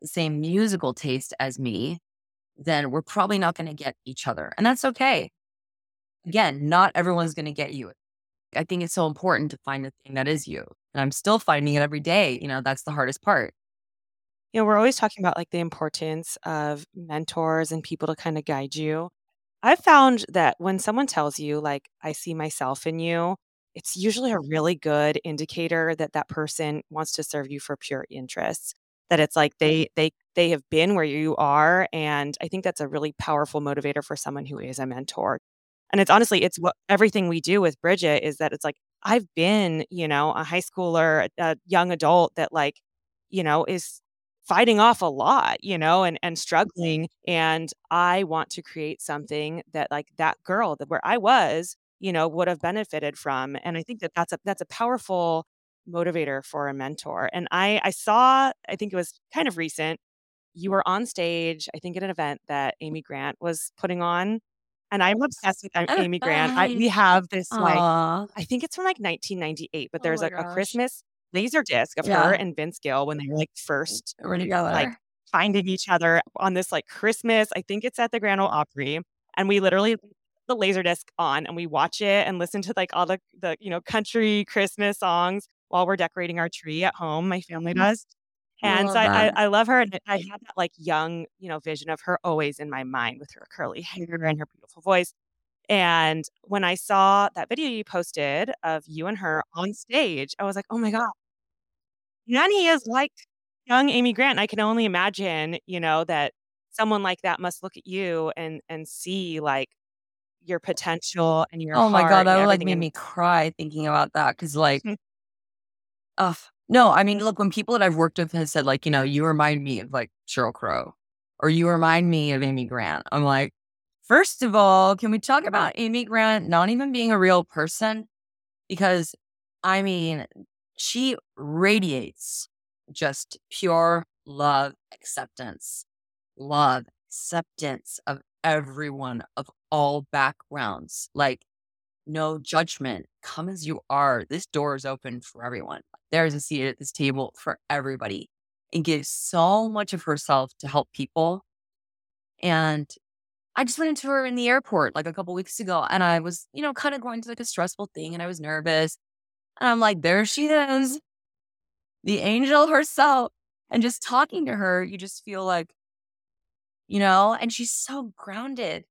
the same musical taste as me, then we're probably not going to get each other. And that's okay. Again, not everyone's going to get you. I think it's so important to find the thing that is you. And I'm still finding it every day. You know, that's the hardest part. You know, we're always talking about like the importance of mentors and people to kind of guide you. I've found that when someone tells you like, I see myself in you, it's usually a really good indicator that that person wants to serve you for pure interests, that it's like they they they have been where you are. And I think that's a really powerful motivator for someone who is a mentor. And it's honestly, it's what everything we do with Bridget is, that it's like, I've been, you know, a high schooler, a, a young adult that like, you know, is fighting off a lot, you know, and, and struggling. And I want to create something that like that girl that where I was, you know, would have benefited from. And I think that that's a, that's a powerful motivator for a mentor. And I, I saw, I think it was kind of recent, you were on stage, I think at an event that Amy Grant was putting on. And I'm obsessed with Amy Grant. I, we have this, Aww. like, I think it's from like nineteen ninety-eight, but there's oh like gosh. a Christmas laser disc of yeah. her and Vince Gill when they were like first we're together. like finding each other on this like Christmas. I think it's at the Grand Ole Opry. And we literally put the laser disc on and we watch it and listen to like all the, the, you know, country Christmas songs while we're decorating our tree at home. My family does. And I so I, I love her. And I had that like young, you know, vision of her always in my mind with her curly hair and her beautiful voice. And when I saw that video you posted of you and her on stage, I was like, oh my God, Nanny is like young Amy Grant. And I can only imagine, you know, that someone like that must look at you and and see like your potential and your oh my heart God, that would like made me cry thinking about that. Cause like Ugh. No, I mean, look, when people that I've worked with have said, like, you know, you remind me of, like, Sheryl Crow, or you remind me of Amy Grant, I'm like, first of all, can we talk about Amy Grant not even being a real person? Because, I mean, she radiates just pure love, acceptance, love, acceptance of everyone, of all backgrounds, like no judgment. Come as you are. This door is open for everyone. There is a seat at this table for everybody, and gives so much of herself to help people. And I just went into her in the airport like a couple weeks ago, and I was, you know, kind of going through like a stressful thing, and I was nervous. And I'm like, there she is, the angel herself. And just talking to her, you just feel like, you know, and she's so grounded.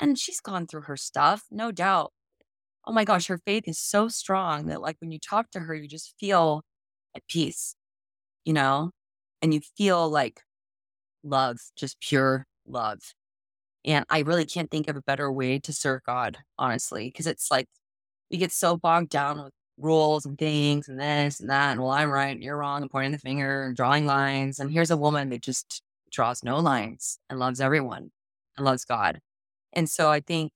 And she's gone through her stuff, no doubt. Oh my gosh, her faith is so strong that, like, when you talk to her, you just feel at peace, you know, and you feel like love, just pure love. And I really can't think of a better way to serve God, honestly, because it's like we get so bogged down with rules and things and this and that. And, well, I'm right, you're wrong, and pointing the finger and drawing lines. And here's a woman that just draws no lines and loves everyone and loves God. And so I think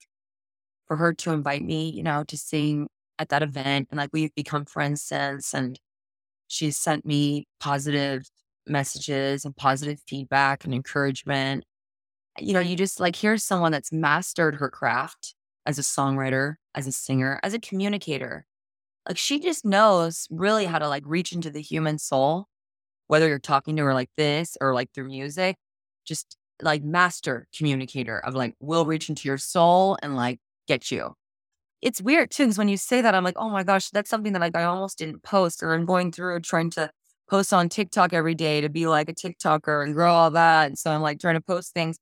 for her to invite me, you know, to sing at that event, and like we've become friends since, and she's sent me positive messages and positive feedback and encouragement. You know, you just like, here's someone that's mastered her craft as a songwriter, as a singer, as a communicator. Like, she just knows really how to like reach into the human soul, whether you're talking to her like this or like through music, just like master communicator of like, we'll reach into your soul and like get you. It's weird too, because when you say that, I'm like, oh my gosh, that's something that like I almost didn't post, or I'm going through trying to post on TikTok every day to be like a TikToker and grow all that. And so I'm like trying to post things.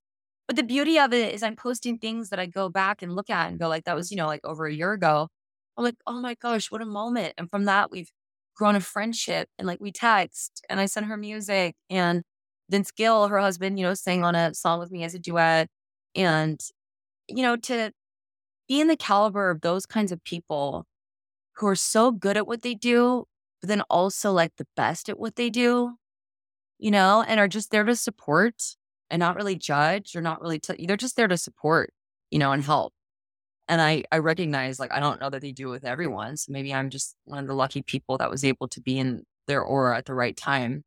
But the beauty of it is I'm posting things that I go back and look at and go like, that was, you know, like over a year ago. I'm like, oh my gosh, what a moment. And from that, we've grown a friendship, and like we text, and I sent her music, and Vince Gill, her husband, you know, sang on a song with me as a duet. And, you know, to be in the caliber of those kinds of people who are so good at what they do, but then also like the best at what they do, you know, and are just there to support and not really judge, or not really, t- they're just there to support, you know, and help. And I, I recognize, like, I don't know that they do with everyone. So maybe I'm just one of the lucky people that was able to be in their aura at the right time.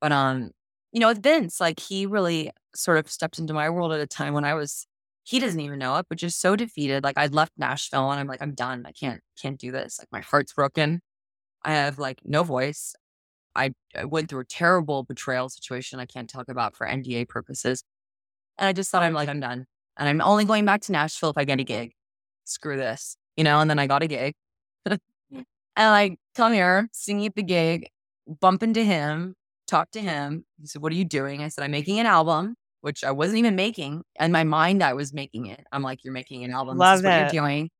But, um, you know, with Vince, like, he really sort of stepped into my world at a time when I was, he doesn't even know it, but just so defeated. Like, I left Nashville and I'm like, I'm done. I can't, can't do this. Like, my heart's broken. I have like no voice. I, I went through a terrible betrayal situation I can't talk about for N D A purposes. And I just thought, I'm like, I'm done. And I'm only going back to Nashville if I get a gig. Screw this, you know? And then I got a gig. And I come here, singing at the gig, bump into him, talk to him. He said, what are you doing? I said, I'm making an album, which I wasn't even making. In my mind, I was making it. I'm like, you're making an album. Love this is what it. You're doing.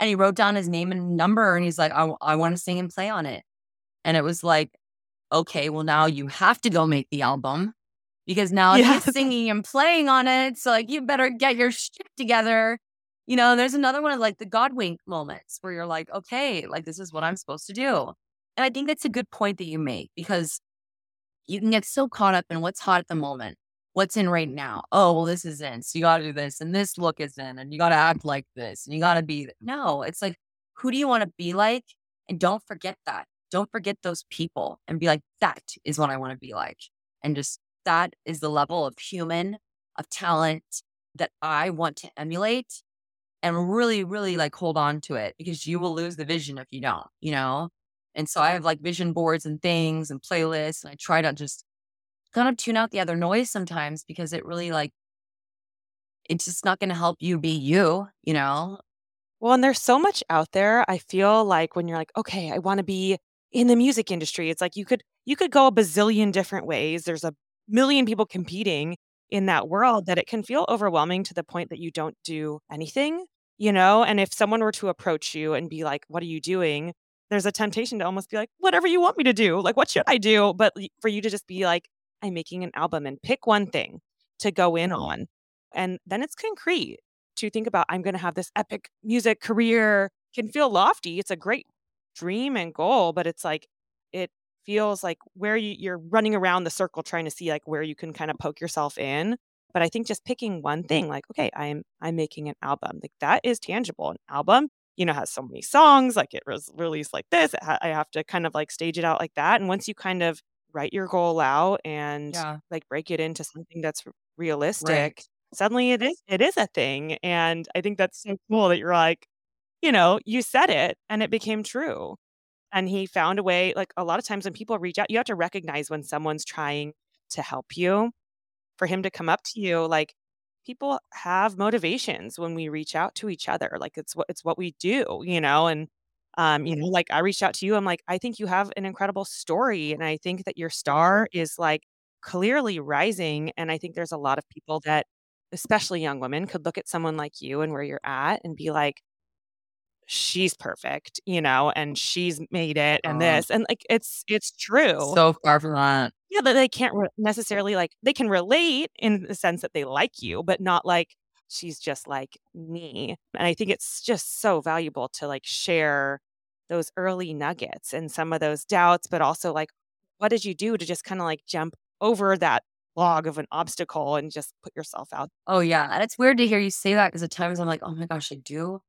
And he wrote down his name and number, and he's like, I, I want to sing and play on it. And it was like, okay, well, now you have to go make the album, because now yes. He's singing and playing on it. So like, you better get your shit together. You know, there's another one of like the God wink moments where you're like, okay, like this is what I'm supposed to do. And I think that's a good point that you make, because you can get so caught up in what's hot at the moment, what's in right now. Oh, well, this is in, so you got to do this, and this look is in, and you got to act like this, and you got to be. No, it's like, who do you want to be like? And don't forget that. Don't forget those people, and be like, that is what I want to be like. And just that is the level of human, of talent that I want to emulate. And really, really like hold on to it, because you will lose the vision if you don't, you know? And so I have like vision boards and things and playlists. And I try to just kind of tune out the other noise sometimes, because it really like, it's just not going to help you be you, you know? Well, and there's so much out there. I feel like when you're like, okay, I want to be in the music industry, it's like you could, you could go a bazillion different ways. There's a million people competing in that world, that it can feel overwhelming to the point that you don't do anything, you know? And if someone were to approach you and be like, what are you doing? There's a temptation to almost be like, whatever you want me to do, like, what should I do? But for you to just be like, I'm making an album, and pick one thing to go in on. And then it's concrete to think about, I'm going to have this epic music career, can feel lofty. It's a great dream and goal, but it's like, feels like where you, you're running around the circle trying to see like where you can kind of poke yourself in. But I think just picking one thing, like, okay, I'm I'm making an album, like that is tangible. An album, you know, has so many songs, like it was released like this. Ha- I have to kind of like stage it out like that. And once you kind of write your goal out and yeah. like break it into something that's realistic, right. suddenly it is it is a thing. And I think that's so cool that you're like, you know, you said it and it became true. And he found a way. Like a lot of times when people reach out, you have to recognize when someone's trying to help you. For him to come up to you, like people have motivations when we reach out to each other. Like it's what it's what we do, you know. And um, you know, like I reached out to you. I'm like, I think you have an incredible story, and I think that your star is like clearly rising. And I think there's a lot of people that, especially young women, could look at someone like you and where you're at and be like, she's perfect, you know, and she's made it and this. And like, it's, it's true. So far from that. Yeah. That they can't re- necessarily like, they can relate in the sense that they like you, but not like, she's just like me. And I think it's just so valuable to like share those early nuggets and some of those doubts, but also like, what did you do to just kind of like jump over that log of an obstacle and just put yourself out? Oh yeah. And it's weird to hear you say that because at times I'm like, oh my gosh, I do.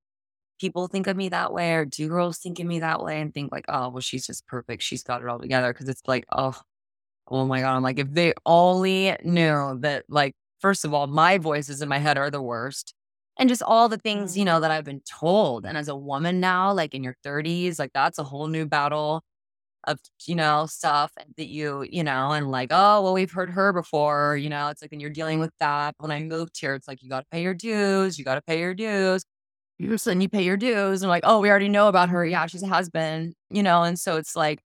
People think of me that way, or do girls think of me that way and think like, oh, well, she's just perfect. She's got it all together. Cause it's like, oh, oh my God. I'm like, if they only knew that, like, first of all, my voices in my head are the worst and just all the things, you know, that I've been told. And as a woman now, like in your thirties, like that's a whole new battle of, you know, stuff that you, you know, and like, oh, well, we've heard her before, you know, it's like, and you're dealing with that. When I moved here, it's like, you got to pay your dues. You got to pay your dues. You're saying you pay your dues and like, oh, we already know about her. Yeah, she's a husband, you know? And so it's like,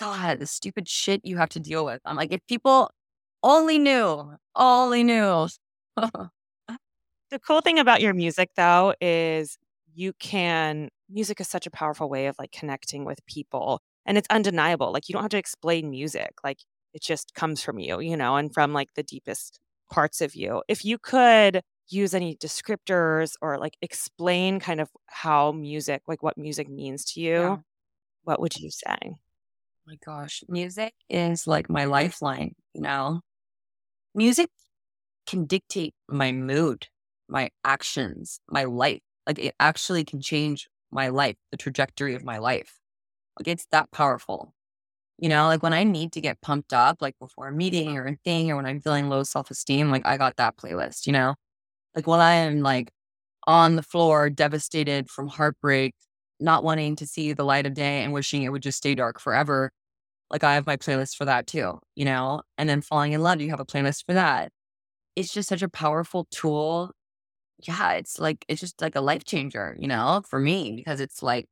God, the stupid shit you have to deal with. I'm like, if people only knew, only knew. The cool thing about your music though, is you can, music is such a powerful way of like connecting with people and it's undeniable. Like you don't have to explain music. Like it just comes from you, you know, and from like the deepest parts of you. If you could use any descriptors or like explain kind of how music, like what music means to you, yeah. what would you say? Oh my gosh, music is like my lifeline, you know? Music can dictate my mood, my actions, my life. Like it actually can change my life, the trajectory of my life. Like it's that powerful. You know, like when I need to get pumped up, like before a meeting or a thing, or when I'm feeling low self-esteem, like I got that playlist, you know? Like while I am like on the floor, devastated from heartbreak, not wanting to see the light of day and wishing it would just stay dark forever. Like I have my playlist for that too, you know, and then falling in love, you have a playlist for that. It's just such a powerful tool. Yeah. It's like, it's just like a life changer, you know, for me, because it's like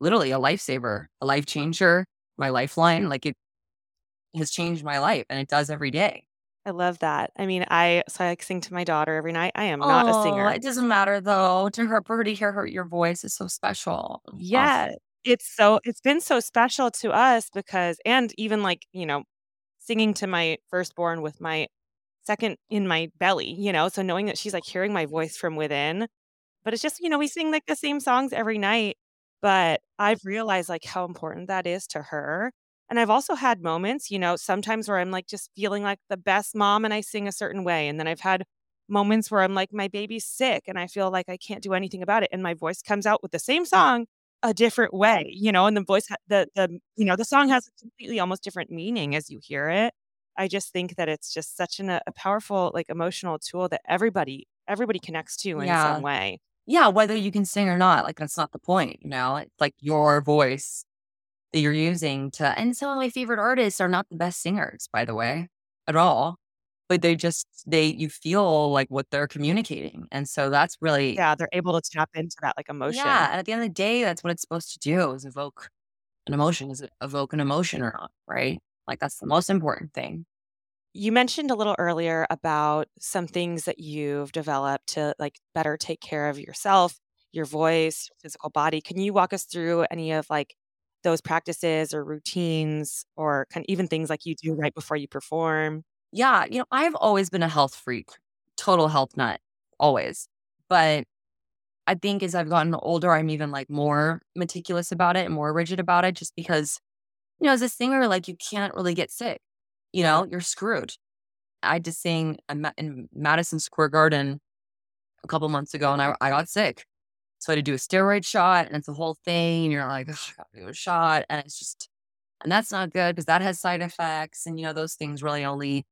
literally a lifesaver, a life changer, my lifeline. Like it has changed my life and it does every day. I love that. I mean, I so I like sing to my daughter every night. I am not oh, a singer. It doesn't matter though. To her, for her to hear her, your voice is so special. Yeah, awesome. it's so it's been so special to us because, and even like you know, singing to my firstborn with my second in my belly. You know, so knowing that she's like hearing my voice from within, but it's just you know we sing like the same songs every night. But I've realized like how important that is to her. And I've also had moments, you know, sometimes where I'm like just feeling like the best mom and I sing a certain way. And then I've had moments where I'm like, my baby's sick and I feel like I can't do anything about it. And my voice comes out with the same song, a different way, you know, and the voice, the, the, you know, the song has a completely almost different meaning as you hear it. I just think that it's just such an, a powerful, like emotional tool that everybody, everybody connects to in yeah. some way. Yeah. Whether you can sing or not, like that's not the point, you know, it's like your voice that you're using to, and some of my favorite artists are not the best singers, by the way, at all, but they just, they, you feel like what they're communicating. And so that's really, yeah, they're able to tap into that like emotion. Yeah. And at the end of the day, that's what it's supposed to do is evoke an emotion. Is it evoke an emotion or not? Right. Like that's the most important thing. You mentioned a little earlier about some things that you've developed to like better take care of yourself, your voice, physical body. Can you walk us through any of like those practices or routines or kind of even things like you do right before you perform? Yeah. You know, I've always been a health freak, total health nut, always. But I think as I've gotten older, I'm even like more meticulous about it and more rigid about it just because you know, as a singer, like you can't really get sick. You know, you're screwed. I had to sing in Madison Square Garden a couple months ago, and I, I got sick. So I had to do a steroid shot, and it's a whole thing. And you're like, oh, I got to do a shot. And it's just, and that's not good because that has side effects. And, you know, those things really only,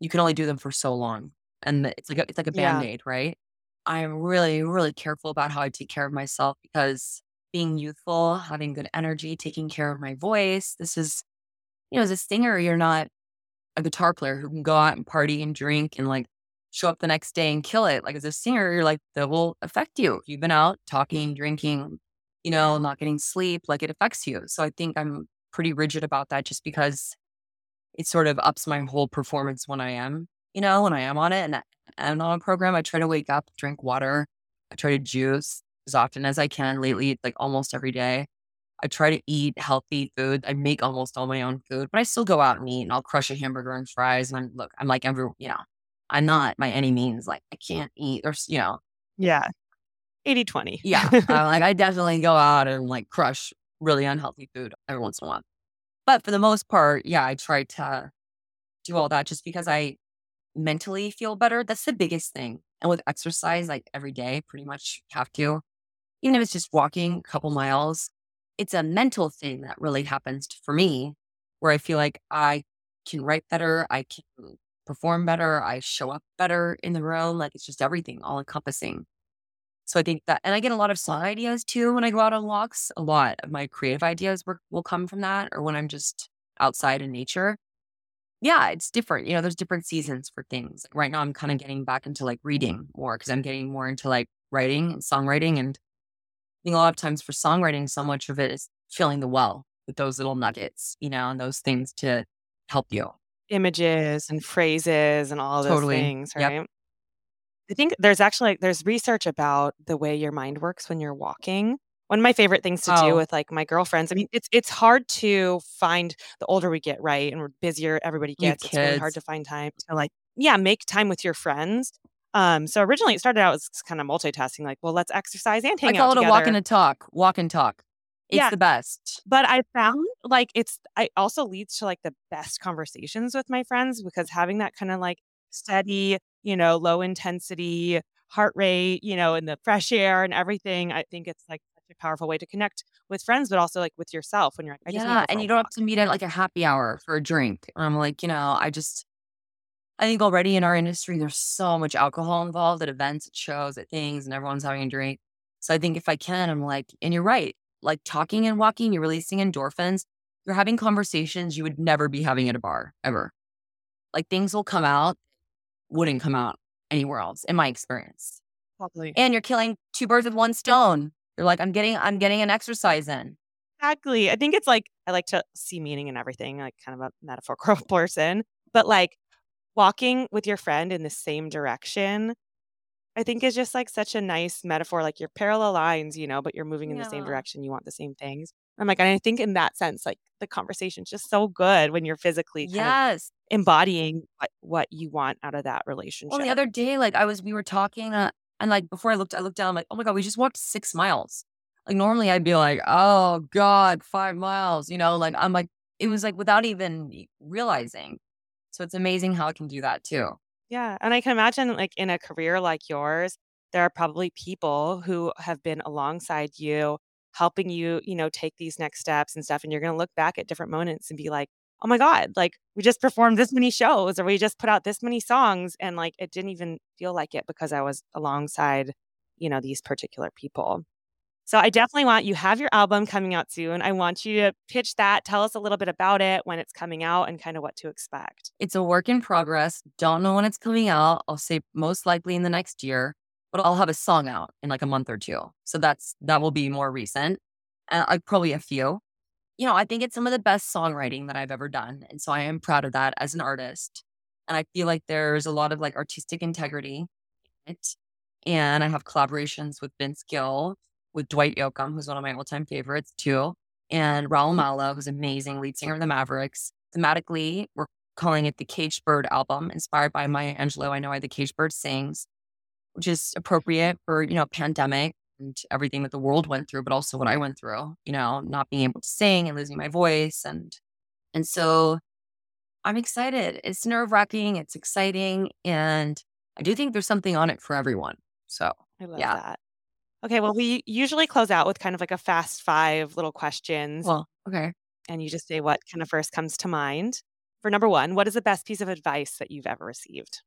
you can only do them for so long. And it's like a, it's like a Band-Aid, yeah. right? I'm really, really careful about how I take care of myself because being youthful, having good energy, taking care of my voice, this is, you know, as a singer, you're not a guitar player who can go out and party and drink and like show up the next day and kill it. Like as a singer, you're like, that will affect you. You've been out talking, drinking, you know, not getting sleep, like it affects you. So I think I'm pretty rigid about that just because it sort of ups my whole performance when I am, you know, when I am on it and I'm on a program, I try to wake up, drink water. I try to juice as often as I can lately, like almost every day. I try to eat healthy food. I make almost all my own food, but I still go out and eat and I'll crush a hamburger and fries. And I'm look, I'm like, every, you know, I'm not by any means like I can't eat or, you know. Yeah. eighty twenty. Yeah. I'm like, I definitely go out and like crush really unhealthy food every once in a while. But for the most part, yeah, I try to do all that just because I mentally feel better. That's the biggest thing. And with exercise, like every day, pretty much have to, even if it's just walking a couple miles, it's a mental thing that really happens for me where I feel like I can write better. I can perform better. I show up better in the room. Like it's just everything all encompassing. So I think that, and I get a lot of song ideas too. When I go out on walks, a lot of my creative ideas were, will come from that or when I'm just outside in nature. Yeah, it's different. You know, there's different seasons for things. Right now, I'm kind of getting back into like reading more because I'm getting more into like writing and songwriting. And I think a lot of times for songwriting, so much of it is filling the well with those little nuggets, you know, and those things to help you. Images and phrases and all those totally. Things, right? Yep. I think there's actually, like, there's research about the way your mind works when you're walking. One of my favorite things to oh. do with like my girlfriends. I mean, it's it's hard to find the older we get, right? And we're busier, everybody gets. It's really hard to find time to like, yeah, make time with your friends. Um, so originally it started out as kind of multitasking, like, well, let's exercise and hang out. I call out it together. A walk and a talk, walk and talk. It's yeah. the best. But I found like it's, I also leads to like the best conversations with my friends because having that kind of like steady, you know, low intensity heart rate, you know, and the fresh air and everything, I think it's like a powerful way to connect with friends, but also like with yourself when you're like, I just yeah, and you don't have to meet at like a happy hour for a drink. And I'm like, you know, I just, I think already in our industry, there's so much alcohol involved at events, at shows, at things, and everyone's having a drink. So I think if I can, I'm like, and you're right, like talking and walking, you're releasing endorphins, you're having conversations you would never be having at a bar ever. Like things will come out, wouldn't come out anywhere else in my experience. Probably. And you're killing two birds with one stone. You're like, I'm getting, I'm getting an exercise in. Exactly. I think it's like, I like to see meaning in everything, like kind of a metaphorical person, but like walking with your friend in the same direction, I think is just like such a nice metaphor, like you're parallel lines, you know, but you're moving in yeah. the same direction. You want the same things. I'm like, and I think in that sense, like the conversation's just so good when you're physically kind yes. of embodying what, what you want out of that relationship. Well, the other day, like I was, we were talking, uh, and like before I looked, I looked down, I'm like, oh my God, we just walked six miles. Like normally I'd be like, oh God, five miles, you know, like I'm like, it was like without even realizing. So it's amazing how it can do that too. Yeah. And I can imagine like in a career like yours, there are probably people who have been alongside you, helping you, you know, take these next steps and stuff. And you're going to look back at different moments and be like, oh my God, like we just performed this many shows or we just put out this many songs and like it didn't even feel like it because I was alongside, you know, these particular people. So I definitely want, you have your album coming out soon. I want you to pitch that. Tell us a little bit about it, when it's coming out and kind of what to expect. It's a work in progress. Don't know when it's coming out. I'll say most likely in the next year, but I'll have a song out in like a month or two. So that's, that will be more recent. Uh, like probably a few. You know, I think it's some of the best songwriting that I've ever done. And so I am proud of that as an artist. And I feel like there's a lot of like artistic integrity in it. And I have collaborations with Vince Gill, with Dwight Yoakam, who's one of my all-time favorites too. And Raul Mala, who's amazing lead singer of the Mavericks. Thematically, we're calling it the Caged Bird album, inspired by Maya Angelou, I Know Why the Caged Bird Sings, which is appropriate for, you know, pandemic, and everything that the world went through, but also what I went through, you know, not being able to sing and losing my voice. And, and so I'm excited. It's nerve-wracking. It's exciting. And I do think there's something on it for everyone. So I love yeah. that. Okay. Well, we usually close out with kind of like a fast five little questions. Well, okay. And you just say what kind of first comes to mind. For number one, what is the best piece of advice that you've ever received?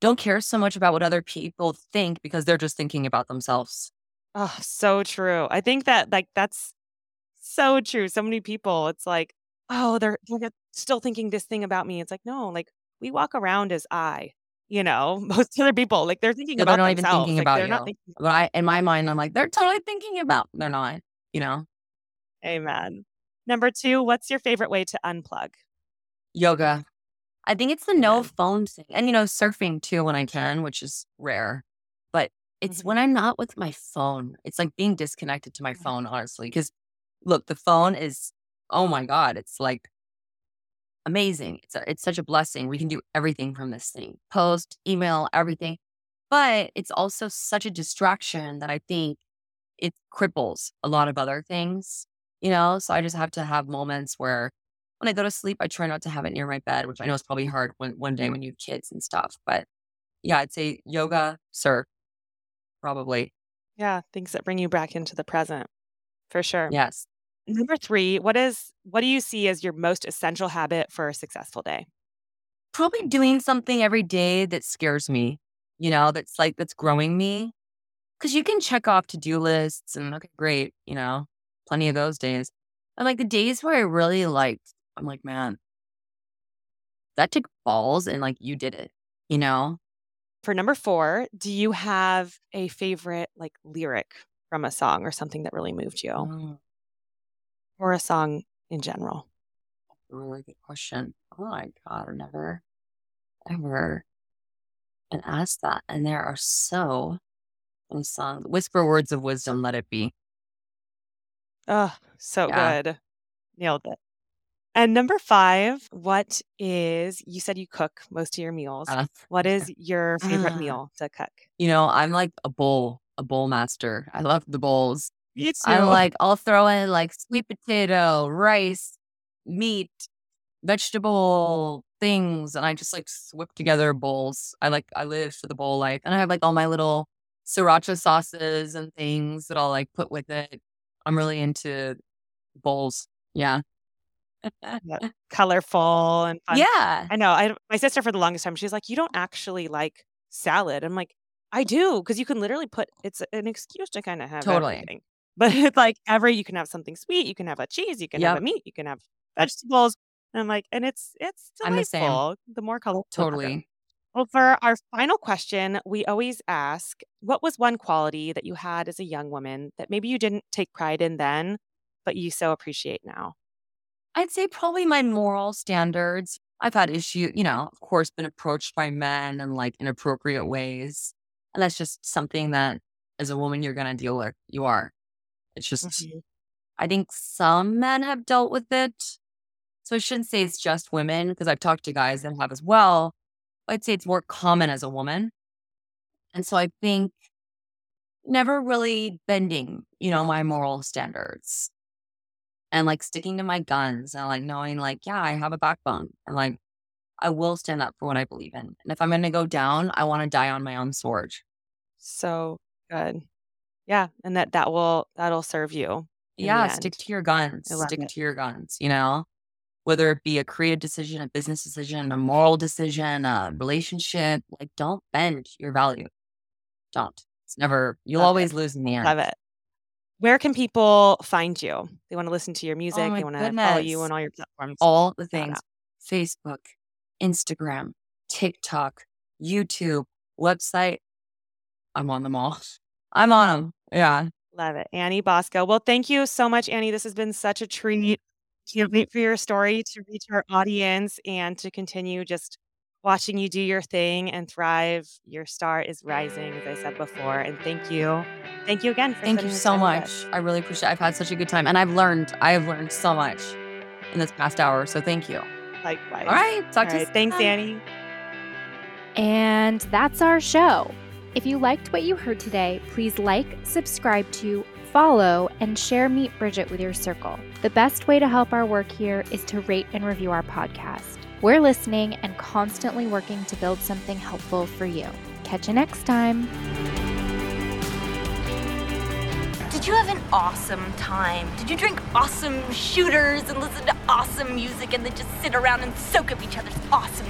Don't care so much about what other people think because they're just thinking about themselves. Oh, so true. I think that like that's so true. So many people, it's like, oh, they're, they're still thinking this thing about me. It's like, no, like we walk around as I. You know, most other people, like they're thinking so about they're not themselves. Even thinking like, about they're you. Not thinking about but I, in my mind, I'm like, they're totally thinking about. They're not, you know. Amen. Number two, what's your favorite way to unplug? Yoga. I think it's the no yeah. phone thing. And, you know, surfing too when I can, which is rare. But it's mm-hmm. when I'm not with my phone. It's like being disconnected to my mm-hmm. phone, honestly. Because look, the phone is, oh my God, it's like, amazing. It's a, it's such a blessing. We can do everything from this thing. Post, email, everything. But it's also such a distraction that I think it cripples a lot of other things, you know? So I just have to have moments where when I go to sleep, I try not to have it near my bed, which I know is probably hard when, one day when you have kids and stuff. But yeah, I'd say yoga, surf, probably. Yeah, things that bring you back into the present, for sure. Yes. Number three, what is what do you see as your most essential habit for a successful day? Probably doing something every day that scares me, you know, that's like that's growing me. Because you can check off to-do lists and okay, great, you know, plenty of those days. And like the days where I really like, I'm like, man, that took balls and like you did it, you know? For number four, do you have a favorite like lyric from a song or something that really moved you? Mm. Or a song in general? Really good question. Oh my God, I've never, ever been asked that. And there are so many songs. Whisper words of wisdom, let it be. Oh, so yeah. good. Nailed it. And number five, what is, you said you cook most of your meals. Uh, what is your favorite uh, meal to cook? You know, I'm like a bowl, a bowl master. I love the bowls. I'm like, I'll throw in like sweet potato, rice, meat, vegetable things. And I just like whip together bowls. I like, I live for the bowl life. And I have like all my little sriracha sauces and things that I'll like put with it. I'm really into bowls. Yeah. Colorful and fun. Yeah. I know. I, my sister for the longest time, she's like, you don't actually like salad. I'm like, I do, because you can literally put, it's an excuse to kind of have totally. Everything. But it's like every, you can have something sweet, you can have a cheese, you can yep. have a meat, you can have vegetables. And I'm like, and it's, it's delightful. I'm the same. The more colorful. Totally. Well, for our final question, we always ask, what was one quality that you had as a young woman that maybe you didn't take pride in then, but you so appreciate now? I'd say probably my moral standards. I've had issues, you know, of course, been approached by men in like inappropriate ways. And that's just something that as a woman, you're going to deal with. You are. It's just, mm-hmm. I think some men have dealt with it. So I shouldn't say it's just women because I've talked to guys that have as well. But I'd say it's more common as a woman. And so I think never really bending, you know, my moral standards and like sticking to my guns and like knowing like, yeah, I have a backbone and like, I will stand up for what I believe in. And if I'm going to go down, I want to die on my own sword. So good. Yeah. And that, that will, that'll serve you. Yeah. Stick to your guns. Stick it. to your guns, you know, whether it be a creative decision, a business decision, a moral decision, a relationship, like don't bend your value. Don't. It's never, you'll Love always it. lose in the end. Love it. Where can people find you? They want to listen to your music. Oh they want to follow you on all your platforms. All the things. Facebook, Instagram, TikTok, YouTube, website. I'm on them all. I'm on them. Yeah. Love it. Annie Bosko. Well, thank you so much, Annie. This has been such a treat. Can't wait for your story to reach our audience and to continue just watching you do your thing and thrive. Your star is rising, as I said before. And thank you. Thank you again. For thank you so much. I really appreciate it. I've had such a good time. And I've learned, I have learned so much in this past hour. So thank you. Likewise. All right. Talk All to right. you soon. Thanks, Annie. And that's our show. If you liked what you heard today, please like, subscribe to, follow, and share Meet Bridget with your circle. The best way to help our work here is to rate and review our podcast. We're listening and constantly working to build something helpful for you. Catch you next time. Did you have an awesome time? Did you drink awesome shooters and listen to awesome music and then just sit around and soak up each other's awesome